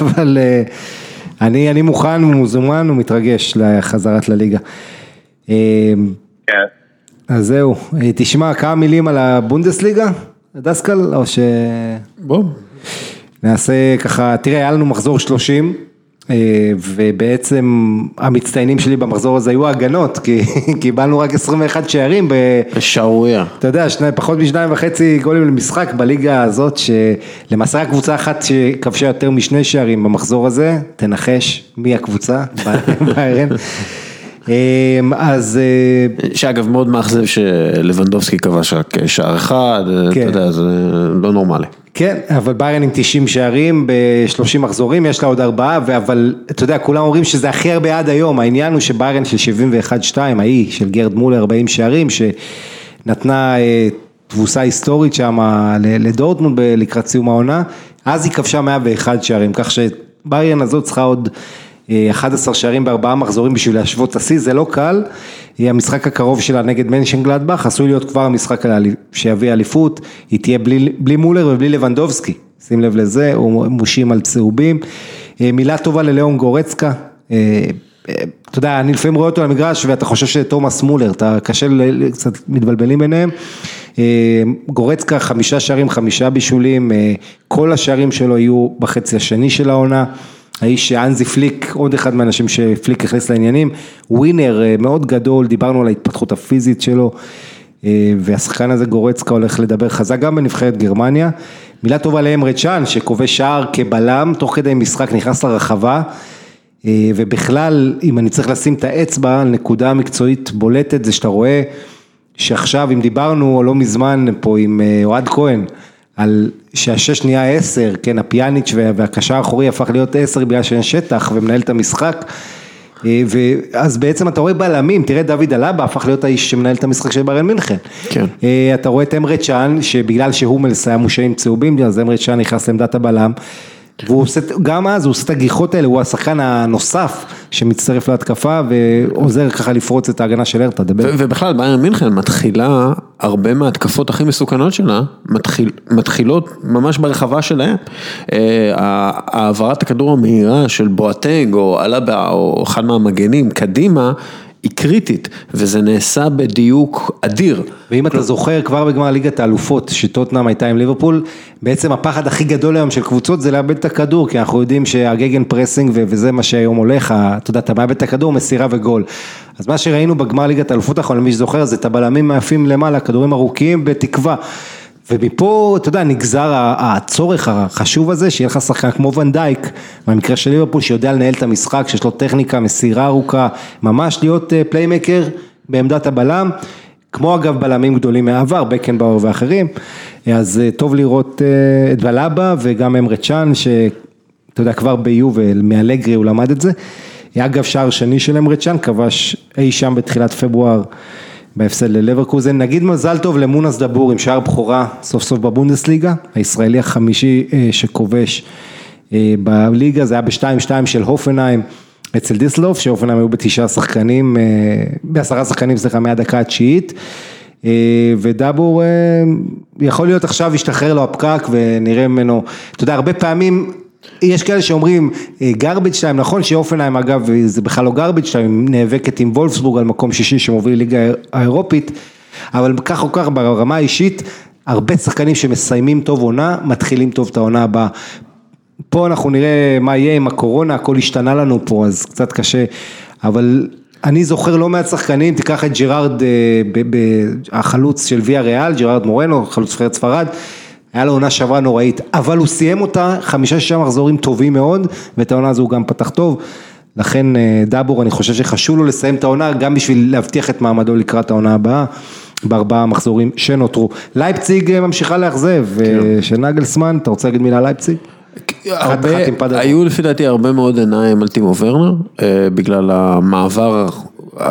אבל אני, אני מוכן ומוזומן ומתרגש לחזרת לליגה. אז זהו, תשמע כמה מילים על הבונדסליגה, דסקל, או ש... בוא. נעשה ככה, תראה, היה לנו מחזור שלושים, ובעצם המצטיינים שלי במחזור הזה היו הגנות, כי קיבלנו רק עשרים ואחד שערים בשעוריה, אתה יודע, פחות משניים וחצי גולים למשחק בליגה הזאת, שלמעשה הקבוצה אחת שכבשה יותר משני שערים במחזור הזה, תנחש מי הקבוצה בהרן. אז שאגב מאוד מאכזב שלוונדובסקי כבש רק שער אחד, אתה יודע, זה לא נורמלי. כן, אבל ביירן עם תשעים שערים ב-שלושים מחזורים, יש לה עוד ארבעה, אבל אתה יודע, כולם אומרים שזה הכי הרבה עד היום. העניין הוא שביירן של שבעים ואחת שתיים, ההיא של גרד מולר, ארבעים שערים, שנתנה תבוסה היסטורית שם לדורטמונד לקראת סיום העונה, אז היא כבשה מאה ואחד שערים, כך שביירן הזאת צריכה עוד אחד עשר שערים בארבעה מחזורים בשביל להשוות את השיא, זה לא קל. המשחק הקרוב שלה נגד מנשנגלדבך עשוי להיות כבר המשחק שיביא אליפות, היא תהיה בלי, בלי מולר ובלי לבנדובסקי, שים לב לזה, הוא מושים על צהובים. מילה טובה ללאון גורצקה, אתה יודע, אני לפעמים רואה אותו על המגרש, ואתה חושב שתומאס מולר, אתה קשה, קצת מתבלבלים ביניהם, גורצקה חמישה שערים, חמישה בישולים, כל השערים שלו יהיו בחצי השני של העונה, האיש אנזי פליק, עוד אחד מהאנשים שפליק הכניס לעניינים, ווינר מאוד גדול, דיברנו על ההתפתחות הפיזית שלו, והשחקן הזה גורצקה הולך לדבר חזק גם בנבחרת גרמניה. מילה טובה לאמרה צ'אן, שכובש שער כבלם, תוך כדי משחק נכנס לרחבה, ובכלל, אם אני צריך לשים את האצבע, נקודה מקצועית בולטת, זה שאתה רואה שעכשיו, אם דיברנו או לא מזמן פה עם אוהד כהן, על שהשש נהיה עשר, כן, הפיאניץ' והקשר האחורי הפך להיות עשר, בגלל שאין שטח ומנהל את המשחק, ואז בעצם אתה רואה בלמים, תראה דוד אלאבה הפך להיות האיש שמנהל את המשחק של ביירן מינכן, כן. אתה רואה את אמרה צ'אן, שבגלל שהומלס היה מושעים צהובים, אז אמרה צ'אן נכנס לעמדת הבלם, והוא עושה, גם אז הוא עושה את הגיחות האלה, הוא השחקן הנוסף שמצטרף להתקפה, ועוזר ככה לפרוץ את ההגנה של הרטה. ו- ובכלל, ביירן מינכן מתחילה, הרבה מההתקפות הכי מסוכנות שלה, מתחיל, מתחילות ממש ברחבה שלהם. העברת הכדור המהירה של בואטנג, או אלאבה, או אחד מהמגנים, קדימה, היא קריטית, וזה נעשה בדיוק אדיר. ואם אתה זוכר, כבר בגמר ליגת האלופות, שטוטנהאם הייתה עם ליברפול, בעצם הפחד הכי גדול היום של קבוצות, זה לאבד את הכדור, כי אנחנו יודעים שהגגן פרסינג, וזה מה שהיום הולך, אתה יודע, אתה מאבד את הכדור, מסירה וגול. אז מה שראינו בגמר ליגת האלופות, אנחנו למי שזוכר, זה את הבלמים מעפים למעלה, כדורים ארוכים בתקווה. ומפה, אתה יודע, נגזר הצורך החשוב הזה, שיהיה לך שחקן כמו ון דייק, במקרה של ליברפול, שיודע לנהל את המשחק, שיש לו טכניקה, מסירה ארוכה, ממש להיות פליימקר בעמדת הבלם, כמו אגב בלמים גדולים מהעבר, בקנבאואר ואחרים, אז טוב לראות את ולאבה, וגם אמרה צ'אן, שאתה יודע, כבר ביובל, מאלגרי הוא למד את זה, אגב שער שני של אמרה צ'אן, כבש אי שם בתחילת פברואר, בהפסד ללברקוזן, נגיד מזל טוב למונס דבור עם שער בחורה סוף סוף בבונדסליגה, הישראלי החמישי שכובש בליגה, זה היה ב-שתיים שתיים של הופנהיים אצל דיסלוף, שהופנהיים היו בתשעה שחקנים, בעשרה שחקנים סליחה מהדקה התשיעית, ודבור יכול להיות עכשיו ישתחרר לו הפקק ונראה ממנו, אתה יודע הרבה פעמים, יש כאלה שאומרים גרביץ' שתיים, נכון שאופנהיים אגב זה בכלל לא גרביץ' שתיים, נאבקת עם וולפסבורג על מקום שישי שמוביל ליגה האירופית, אבל כך או כך ברמה האישית, הרבה שחקנים שמסיימים טוב עונה, מתחילים טוב את העונה הבאה. פה אנחנו נראה מה יהיה עם הקורונה, הכל השתנה לנו פה, אז קצת קשה, אבל אני זוכר לא מעט שחקנים, תיקח את ג'רארד, החלוץ של ויה ריאל, ג'רארד מורנו, חלוץ פרד ספרד, היה לו עונה שווה נוראית, אבל הוא סיים אותה, חמישה שישה מחזורים טובים מאוד, ואת העונה הזו הוא גם פתח טוב, לכן דאבור אני חושב שחשוב לו לסיים את העונה, גם בשביל להבטיח את מעמדו לקראת העונה הבאה, בארבעה מחזורים שנותרו. לייפציג ממשיכה לאכזב, שנגלסמן, אתה רוצה להגיד מילה לייפציג? היו לפי דעתי הרבה מאוד עיניים על טימו ורנר, בגלל המעבר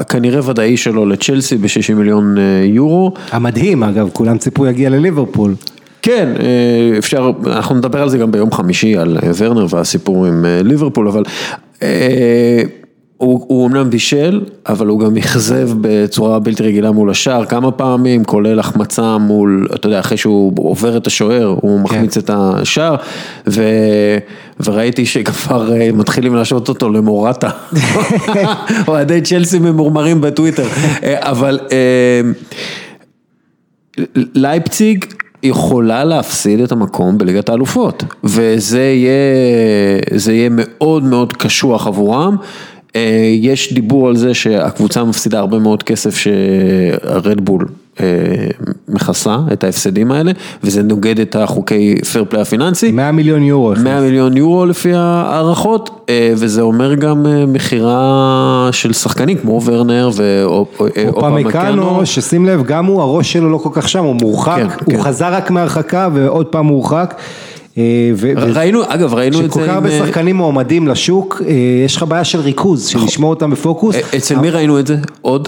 כנראה ודאי שלו לצ'לסי ב-שישים מיליון יורו. המדהים אגב, כולם ציפו יגיע לליברפול. כן, אפשר, אנחנו נדבר על זה גם ביום חמישי, על ורנר והסיפור עם ליברפול, אבל אה, הוא, הוא אמנם בישל, אבל הוא גם יחזב בצורה בלתי רגילה מול השאר, כמה פעמים, כולל החמצה מול, אתה יודע, אחרי שהוא עובר את השוער, הוא מחמיץ כן. את השאר, ו, וראיתי שכבר מתחילים להשוות אותו למורטה, או עדי צ'לסי ממורמרים בטוויטר, אבל אה, לייפציג, יכולה להפסיד את המקום בליגת האלופות, וזה יהיה, זה יהיה מאוד מאוד קשוח עבורם, יש דיבור על זה שהקבוצה מפסידה הרבה מאוד כסף שהרדבול מכסה את ההפסדים האלה, וזה נוגד את החוקי פייר פליי הפיננסי. מאה מיליון יורו. מאה מיליון יורו לפי הערכות, וזה אומר גם מחירה של שחקנים, כמו ורנר ואופמקאנו, ששים לב, גם הוא, הראש שלו לא כל כך שם, הוא מורחק, הוא חזר רק מהרחקה ועוד פעם מורחק. ראינו, אגב, ראינו את זה עם... שכל כך הרבה שחקנים מועמדים לשוק, יש לך בעיה של ריכוז, של לשמוע אותם בפוקוס. אצל מי ראינו את זה? עוד?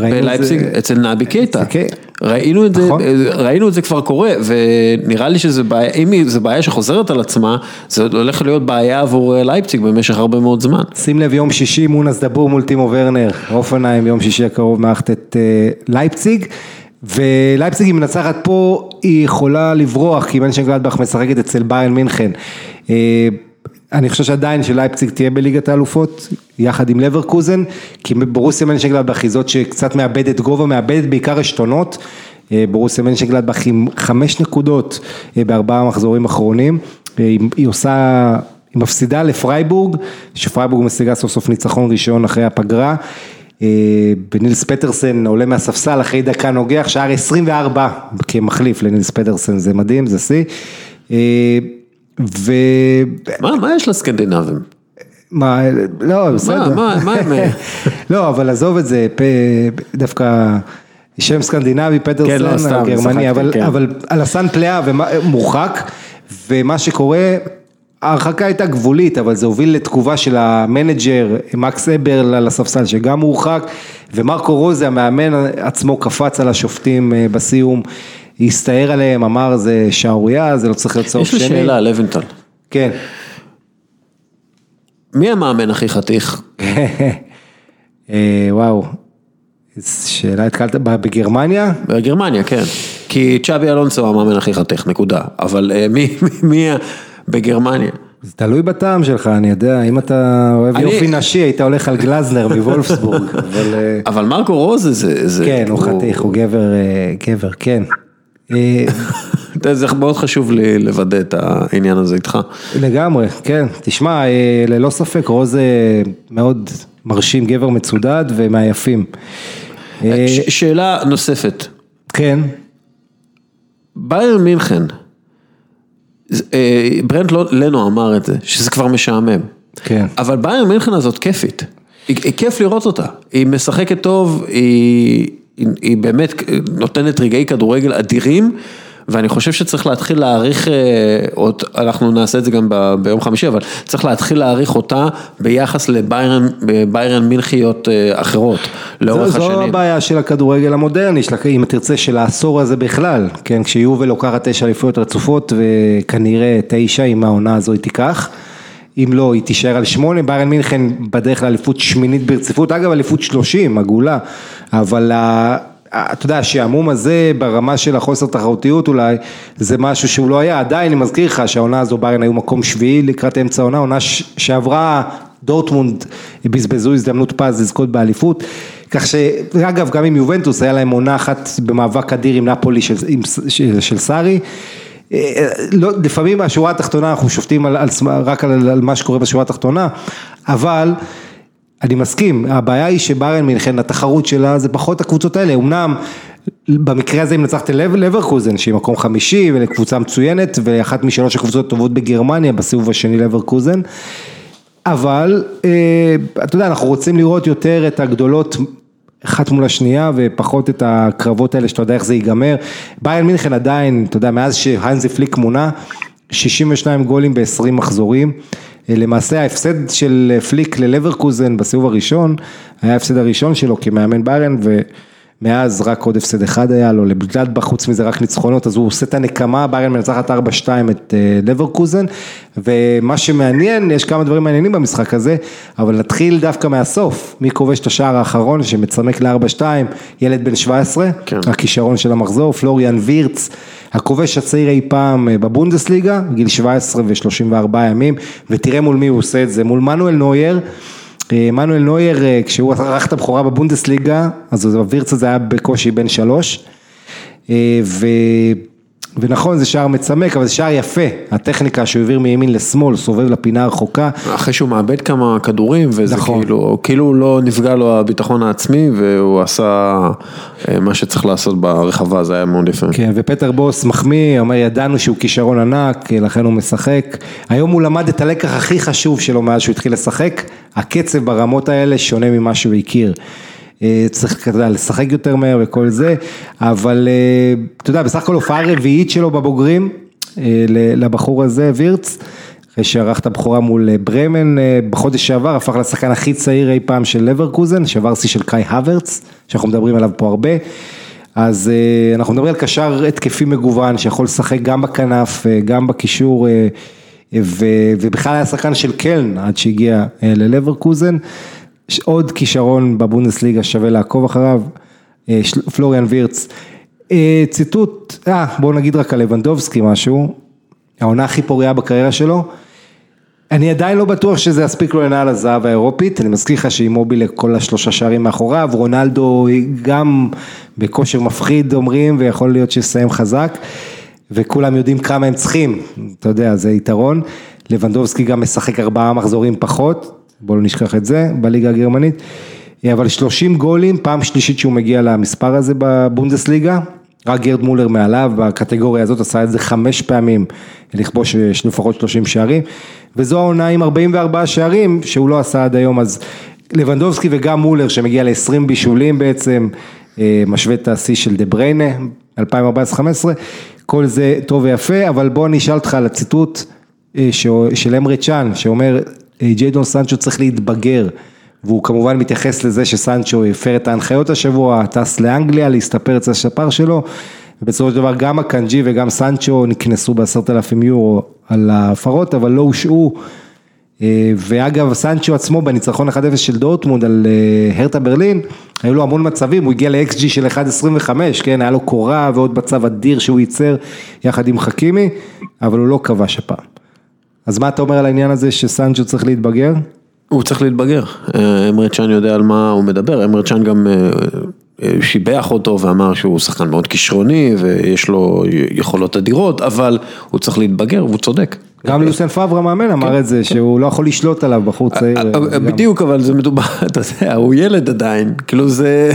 בלייפציג? אצל נאבי קייטה. ראינו את זה, ראינו את זה כבר קורה, ונראה לי שזה בעיה, אם זה בעיה שחוזרת על עצמה, זה הולך להיות בעיה עבור לייפציג במשך הרבה מאוד זמן. שים לב, יום שישי, מונס דבור מול טימו ורנר, אופנהיים, יום שישי הקרוב מערכת את לייפציג, ולייפציג היא מנצחת פה, היא יכולה לברוח, כי מנשנגלדבך משחקת אצל ביירן מינכן, אני חושב שעדיין שלייפציג תהיה בליגת האלופות, יחד עם לברקוזן, כי ברוסיה מנשנגלדבך היא זאת שקצת מאבדת גובה, מאבדת בעיקר עשתונות, ברוסיה מנשנגלדבך עם חמש נקודות בארבעה המחזורים האחרונים, היא, היא עושה, היא מפסידה לפרייבורג, שפרייבורג משיגה סוף סוף ניצחון ראשון אחרי הפגרה, בנילס פטרסן עולה מהספסל אחרי דקה נוגח, שער עשרים וארבע כמחליף לנילס פטרסן, זה מדהים, זה סי, ו... מה, מה יש לסקנדינבים? מה, לא, בסדר. מה, מה, מה, מה? לא, אבל עזוב את זה, דווקא שם סקנדינבי, פטרסן, הגרמני, אבל על הסן פלאה ומורחק, ומה שקורה, ההרחקה הייתה גבולית, אבל זה הוביל לתגובה של המנג'ר, מקס אבר לספסל, שגם מורחק, ומרקו רוזה, המאמן עצמו, קפץ על השופטים בסיום, הסתער עליהם, אמר, זה שערויה, זה לא צריך לצורך שני. יש לי שאלה, לבנטל. כן. מי המאמן הכי חתיך? וואו, שאלה התקלת בגרמניה? בגרמניה, כן. כי צ'אבי אלונסו הוא המאמן הכי חתיך, נקודה. אבל מי בגרמניה? זה תלוי בטעם שלך, אני יודע, אם אתה אוהב יופי נשי, היית הולך על גלזנר מוולפסבורג. אבל מרקו רוזה זה... כן, הוא חתיך, הוא גבר, כן. זה מאוד חשוב לי לוודא את העניין הזה איתך. לגמרי, כן. תשמע, ללא ספק, רוזה מאוד מרשים, גבר מצודד ומעייפים. שאלה נוספת. כן. ביירן מינכן, ברנט לנו אמר את זה, שזה כבר משעמם. כן. אבל ביירן מינכן הזאת כיפית. היא כיף לראות אותה. היא משחקת טוב, היא... היא באמת נותנת רגעי כדורגל אדירים, ואני חושב שצריך להתחיל להעריך, אנחנו נעשה את זה גם ביום חמישי, אבל צריך להתחיל להעריך אותה ביחס לביירן מינכיות אחרות, לאורך השנים. זו הבעיה של הכדורגל המודרני, אם תרצה של העשור הזה בכלל, כשיובל לוקחת תשע אליפויות רצופות, וכנראה תשע עם העונה הזו היא תיקח, אם לא, היא תישאר על שמונה, ביירן מינכן בדרך לאליפות שמינית ברציפות, אגב, אליפות שלושים, עגולה, אבל אתה יודע, שהמום הזה, ברמה של החוסר תחרותיות אולי, זה משהו שהוא לא היה, עדיין אני מזכיר לך, שהעונה הזו ביירן היו מקום שביעי, לקראת אמצע העונה, עונה שעברה דורטמונד, בזבזו הזדמנות פז לזכות באליפות, כך שאגב, גם עם יובנטוס, היה להם עונה אחת במאבק אדיר עם נפולי של, של, של סארי, לא, לפעמים השורה התחתונה אנחנו שופטים על, על, רק על, על מה שקורה בשורה התחתונה, אבל אני מסכים, הבעיה היא שביירן מינכן התחרות שלה זה פחות הקבוצות האלה, אמנם במקרה הזה אם נצחת לברקוזן שהיא מקום חמישי ולקבוצה מצוינת ואחת משלוש הקבוצות טובות בגרמניה בסיבוב השני לברקוזן, אבל אתה יודע אנחנו רוצים לראות יותר את הגדולות אחת מול השנייה, ופחות את הקרבות האלה, שאתה יודע איך זה ייגמר. ביירן מינכן עדיין, אתה יודע, מאז שהנזי פליק מונה, שישים ושניים גולים ב-עשרים מחזורים, למעשה ההפסד של פליק ללברקוזן בסיבוב הראשון, היה ההפסד הראשון שלו כמאמן ביירן, ומאז רק עוד הפסד אחד היה לו, לבלד בחוץ מזה רק ניצחונות, אז הוא עושה את הנקמה, ביירן מנצחת ארבע שתיים את לברקוזן, ומה שמעניין, יש כמה דברים מעניינים במשחק הזה, אבל נתחיל דווקא מהסוף, מי כובש את השער האחרון, שמצמק ל-ארבע שתיים, ילד בן שבע עשרה, כן. הכישרון של המחזור, פלוריאן וירץ, הכובש הצעיר אי פעם בבונדסליגה, גיל שבע עשרה ו-שלושים וארבעה ימים, ותראה מול מי הוא עושה את זה, מול מנואל נוייר, מנואל נוייר, כשהוא ערך את הבחורה בבונדסליגה, אז הווירץ הזה היה בקושי בן שלוש, ו... ונכון, זה שער מצמק, אבל זה שער יפה, הטכניקה שהוא העביר מימין לשמאל, סובב לפינה הרחוקה. אחרי שהוא מאבד כמה כדורים, וזה נכון. כאילו, כאילו לא נפגע לו הביטחון העצמי, והוא עשה מה שצריך לעשות ברחבה, זה היה מאוד יפה. כן, ופטר בוס מחמיא, אומר, ידענו שהוא כישרון ענק, לכן הוא משחק. היום הוא למד את הלקח הכי חשוב שלו, מאז שהוא התחיל לשחק, הקצב ברמות האלה שונה ממה שהוא הכיר. צריך לשחק יותר מהר וכל זה, אבל אתה יודע, בסך הכל הופעה רביעית שלו בבוגרים, לבחור הזה, וירץ, אחרי שערך את הבחורה מול ברמן, בחודש שעבר, הפך לשחקן הכי צעיר אי פעם של לברקוזן, שבר סי של קאי הוורץ, שאנחנו מדברים עליו פה הרבה, אז אנחנו מדברים על קשר התקפי מגוון, שיכול לשחק גם בכנף, גם בקישור, ובכלל היה שחקן של קלן, עד שהגיע ללברקוזן, עוד כישרון בבונדסליגה שווה לעקוב אחריו, פלוריאן וירץ, ציטוט, אה, בואו נגיד רק על לבנדובסקי משהו, העונה הכי פוריה בקריירה שלו, אני עדיין לא בטוח שזה יספיק לו לנעל הזהב האירופית, אני מזכיר לך שאימובילה כל השלושה שערים מאחוריו, רונלדו גם בכושר מפחיד אומרים, ויכול להיות שיסיים חזק, וכולם יודעים כמה הם צריכים, אתה יודע, זה יתרון, לבנדובסקי גם משחק ארבעה מחזורים פחות, בואו לא נשכח את זה, בליגה הגרמנית, אבל שלושים גולים, פעם שלישית שהוא מגיע למספר הזה בבונדסליגה, רק גרד מולר מעליו, בקטגוריה הזאת עשה את זה חמש פעמים, לכבוש לפחות שלושים שערים, וזו העונה עם ארבעים וארבעה שערים, שהוא לא עשה עד היום, אז לבנדובסקי וגם מולר, שמגיע ל-עשרים בישולים בעצם, משווה תעשי של דה בריינה, אלפיים וארבע עשרה חמש עשרה, כל זה טוב ויפה, אבל בוא נשאל אותך על הציטוט של אמרי צ'אן, שאומר, ג'יידון סנצ'ו צריך להתבגר, והוא כמובן מתייחס לזה שסנצ'ו הפר את ההנחיות השבוע, טס לאנגליה להסתפר את השפר שלו, ובסופו של דבר גם הקנג'י וגם סנצ'ו נכנסו בעשרת אלפים יורו על ההפרות, אבל לא הושעו, ואגב סנצ'ו עצמו בניצחון אחד אפס של דורטמונד על הרטה ברלין, היו לו המון מצבים, הוא הגיע ל-אקס ג'י של אחת נקודה עשרים וחמש, כן, היה לו קורה ועוד מצב אדיר שהוא ייצר יחד עם חכימי, אבל הוא לא קבע שפר. אז מה אתה אומר על העניין הזה שסנצ'ו צריך להתבגר? הוא צריך להתבגר, אמרי צ'אן יודע על מה הוא מדבר, אמרי צ'אן גם שיבח אותו ואמר שהוא שחקן מאוד כישרוני ויש לו יכולות אדירות, אבל הוא צריך להתבגר והוא צודק. גם ליוסן פאברה מאמן אמר את זה, שהוא לא יכול לשלוט עליו בחור צעיר. בדיוק, אבל זה מדובר, אתה יודע, הוא ילד עדיין, כאילו זה,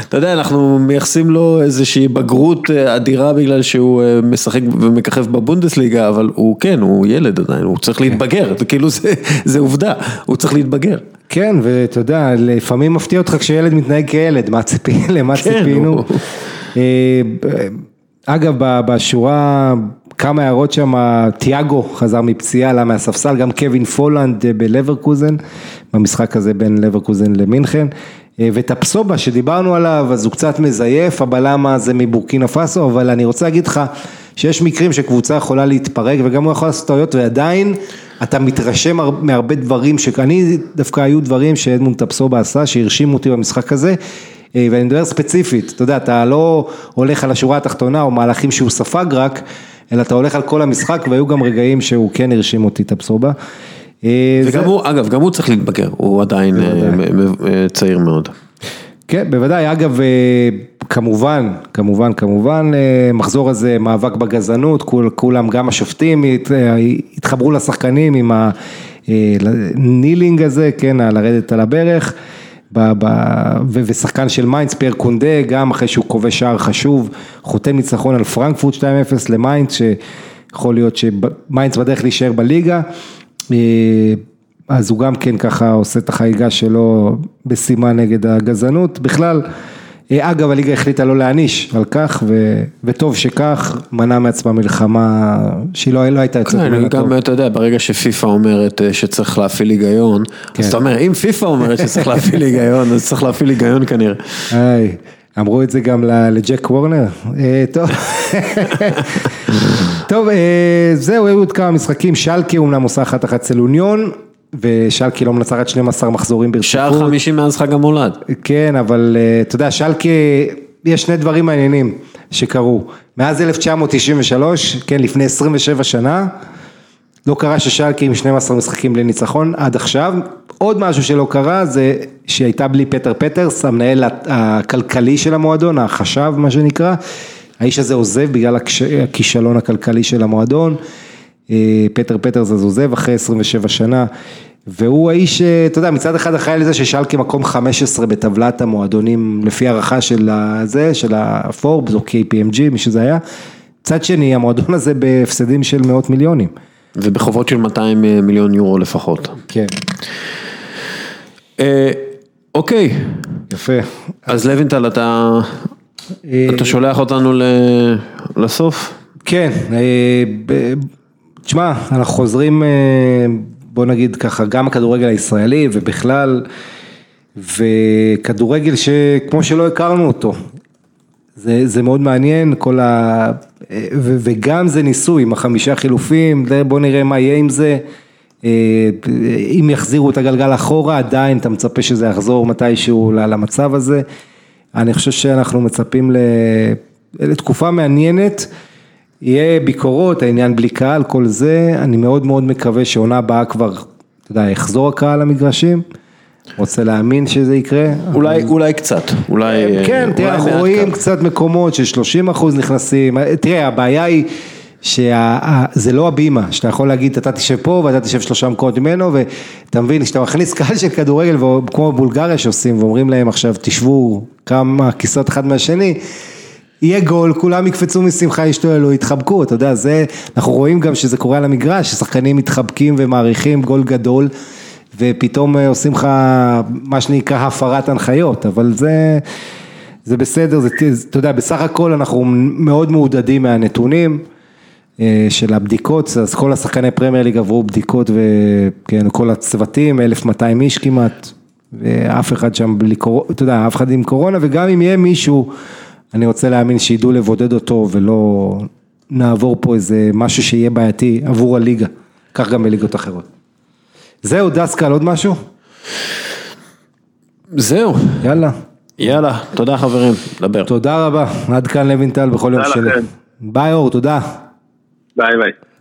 אתה יודע, אנחנו מייחסים לו איזושהי בגרות אדירה בגלל שהוא משחק ומככב בבונדסליגה, אבל הוא כן, הוא ילד עדיין, הוא צריך להתבגר, כאילו זה עובדה, הוא צריך להתבגר. כן, ואתה יודע, לפעמים מפתיע אותך כשילד מתנהג כילד, מה ציפינו? אגב, בשורה... כמה הערות שם, תיאגו חזר מפציעה, למה הספסל, גם קווין פולנד בלברקוזן, במשחק הזה בין לברקוזן למינכן, וטפסובה שדיברנו עליו, אז הוא קצת מזייף, הבלם הזה מבורקינה פאסו, אבל אני רוצה להגיד לך, שיש מקרים שקבוצה יכולה להתפרק, וגם הוא יכול לעשות טעויות, ועדיין אתה מתרשם מהרבה דברים, שאני דווקא היו דברים שאדמונד טפסובה עשה, שהרשים אותי במשחק הזה, ואני מדבר ספציפית, אתה יודע, אתה לא הולך על השורה התחתונה, או מהלכים שהוא ספג רק, אלא אתה הולך על כל המשחק, והיו גם רגעים שהוא כן הרשים אותי את הבסובה. וגם הוא, אגב, גם הוא צריך להתבגר, הוא עדיין צעיר מאוד. כן, בוודאי, אגב, כמובן, כמובן, כמובן, מחזור הזה, מאבק בגזענות, כולם, גם השופטים, התחברו לשחקנים עם הנילינג הזה, כן, לרדת על הברך, ושחקן של מיינץ, פייר קונדה, גם אחרי שהוא כובש שער חשוב, חותם ניצחון על פרנקפורט שתיים אפס למיינץ, שיכול להיות שמיינץ בדרך להישאר בליגה, אז הוא גם כן ככה עושה את החגיגה שלו בסימן נגד הגזענות, בכלל, אגב הליגה החליטה לא להעניש על כך, וטוב שכך, מנע מעצמה מלחמה, שהיא לא הייתה יוצאת מלטוב. גם אתה יודע, ברגע שפיפה אומרת שצריך להפעיל היגיון, אז אתה אומר, אם פיפה אומרת שצריך להפעיל היגיון, אז צריך להפעיל היגיון כנראה. אמרו את זה גם לג'ק וורנר. טוב, טוב, זהו, היו עוד כמה משחקים, שלקי אומנם עושה אחת אחת אצל אוניון, ושלקי לא מנצחת שנים עשר מחזורים ברציפות. שער חמישים מאז חג המולד. כן, אבל אתה יודע, שלקי, יש שני דברים מעניינים שקרו. מאז אלף תשע מאות תשעים ושלוש, כן, לפני עשרים ושבע שנה, לא קרה ששלקי עם שנים עשר משחקים לניצחון עד עכשיו. עוד משהו שלא קרה, זה שהייתה בלי פטר פטרס, המנהל הכלכלי של המועדון, החשב, מה שנקרא. האיש הזה עוזב בגלל הכישלון הכלכלי של המועדון. פטר פטרס אז עוזב אחרי עשרים ושבע שנה, והוא האיש, אתה יודע, מצד אחד אחראי לזה ששלקי מקום חמש עשרה בטבלת המועדונים, לפי הערכה של זה, של הפורבס או קיי פי אם ג'י, מי שזה היה, מצד שני, המועדון הזה בהפסדים של מאות מיליונים. ובחובות של מאתיים מיליון יורו לפחות. כן. אוקיי. יפה. אז לוינטל, אתה שולח אותנו לסוף? כן, תשמע, אנחנו חוזרים, בוא נגיד ככה, גם הכדורגל הישראלי ובכלל, וכדורגל שכמו שלא הכרנו אותו, זה, זה מאוד מעניין, כל ה... ו, וגם זה ניסוי, עם החמישה חילופים, בוא נראה מה יהיה עם זה, אם יחזירו את הגלגל אחורה, עדיין אתה מצפה שזה יחזור מתישהו למצב הזה, אני חושב שאנחנו מצפים לתקופה מעניינת, יהיה ביקורות, העניין בלי קהל, כל זה, אני מאוד מאוד מקווה שעונה הבאה כבר, אתה יודע, יחזור הקהל למגרשים, רוצה להאמין שזה יקרה? אולי, אולי קצת, אולי... כן, תראה, אנחנו רואים קצת מקומות ש-שלושים אחוז נכנסים, תראה, הבעיה היא שזה לא הבימה, שאתה יכול להגיד, אתה תשב פה ואתה תשב שלושה מקומות ממנו, ואתה מבין, שאתה מכניס קהל של כדורגל, כמו בולגריה שעושים, ואומרים להם עכשיו, תשבו כמה כיסאות אחד מהשני, יהיה גול, כולם יקפצו משמחה, ישתוללו, יתחבקו, אתה יודע, זה, אנחנו רואים גם שזה קורה על המגרש, ששחקנים מתחבקים ומעריכים גול גדול, ופתאום עושים לך מה שנקרא הפרת הנחיות, אבל זה, זה בסדר, זה, אתה יודע, בסך הכל אנחנו מאוד מעודדים מהנתונים של הבדיקות, אז כל השחקני פרמייר ליג עברו בדיקות, וכן, כל הצוותים, אלף מאתיים איש כמעט, ואף אחד שם בלי קורונה, אתה יודע, אף אחד עם קורונה, וגם אם יהיה מישהו, אני רוצה להאמין שידעו לבודד אותו, ולא נעבור פה איזה משהו שיהיה בעייתי עבור הליגה, כך גם בליגות אחרות. זהו, דסקה, עוד משהו? זהו. יאללה. יאללה, תודה חברים, דבר. תודה רבה, עד כאן לוינטל בכל יום שלי. ביי אור, תודה. ביי ביי.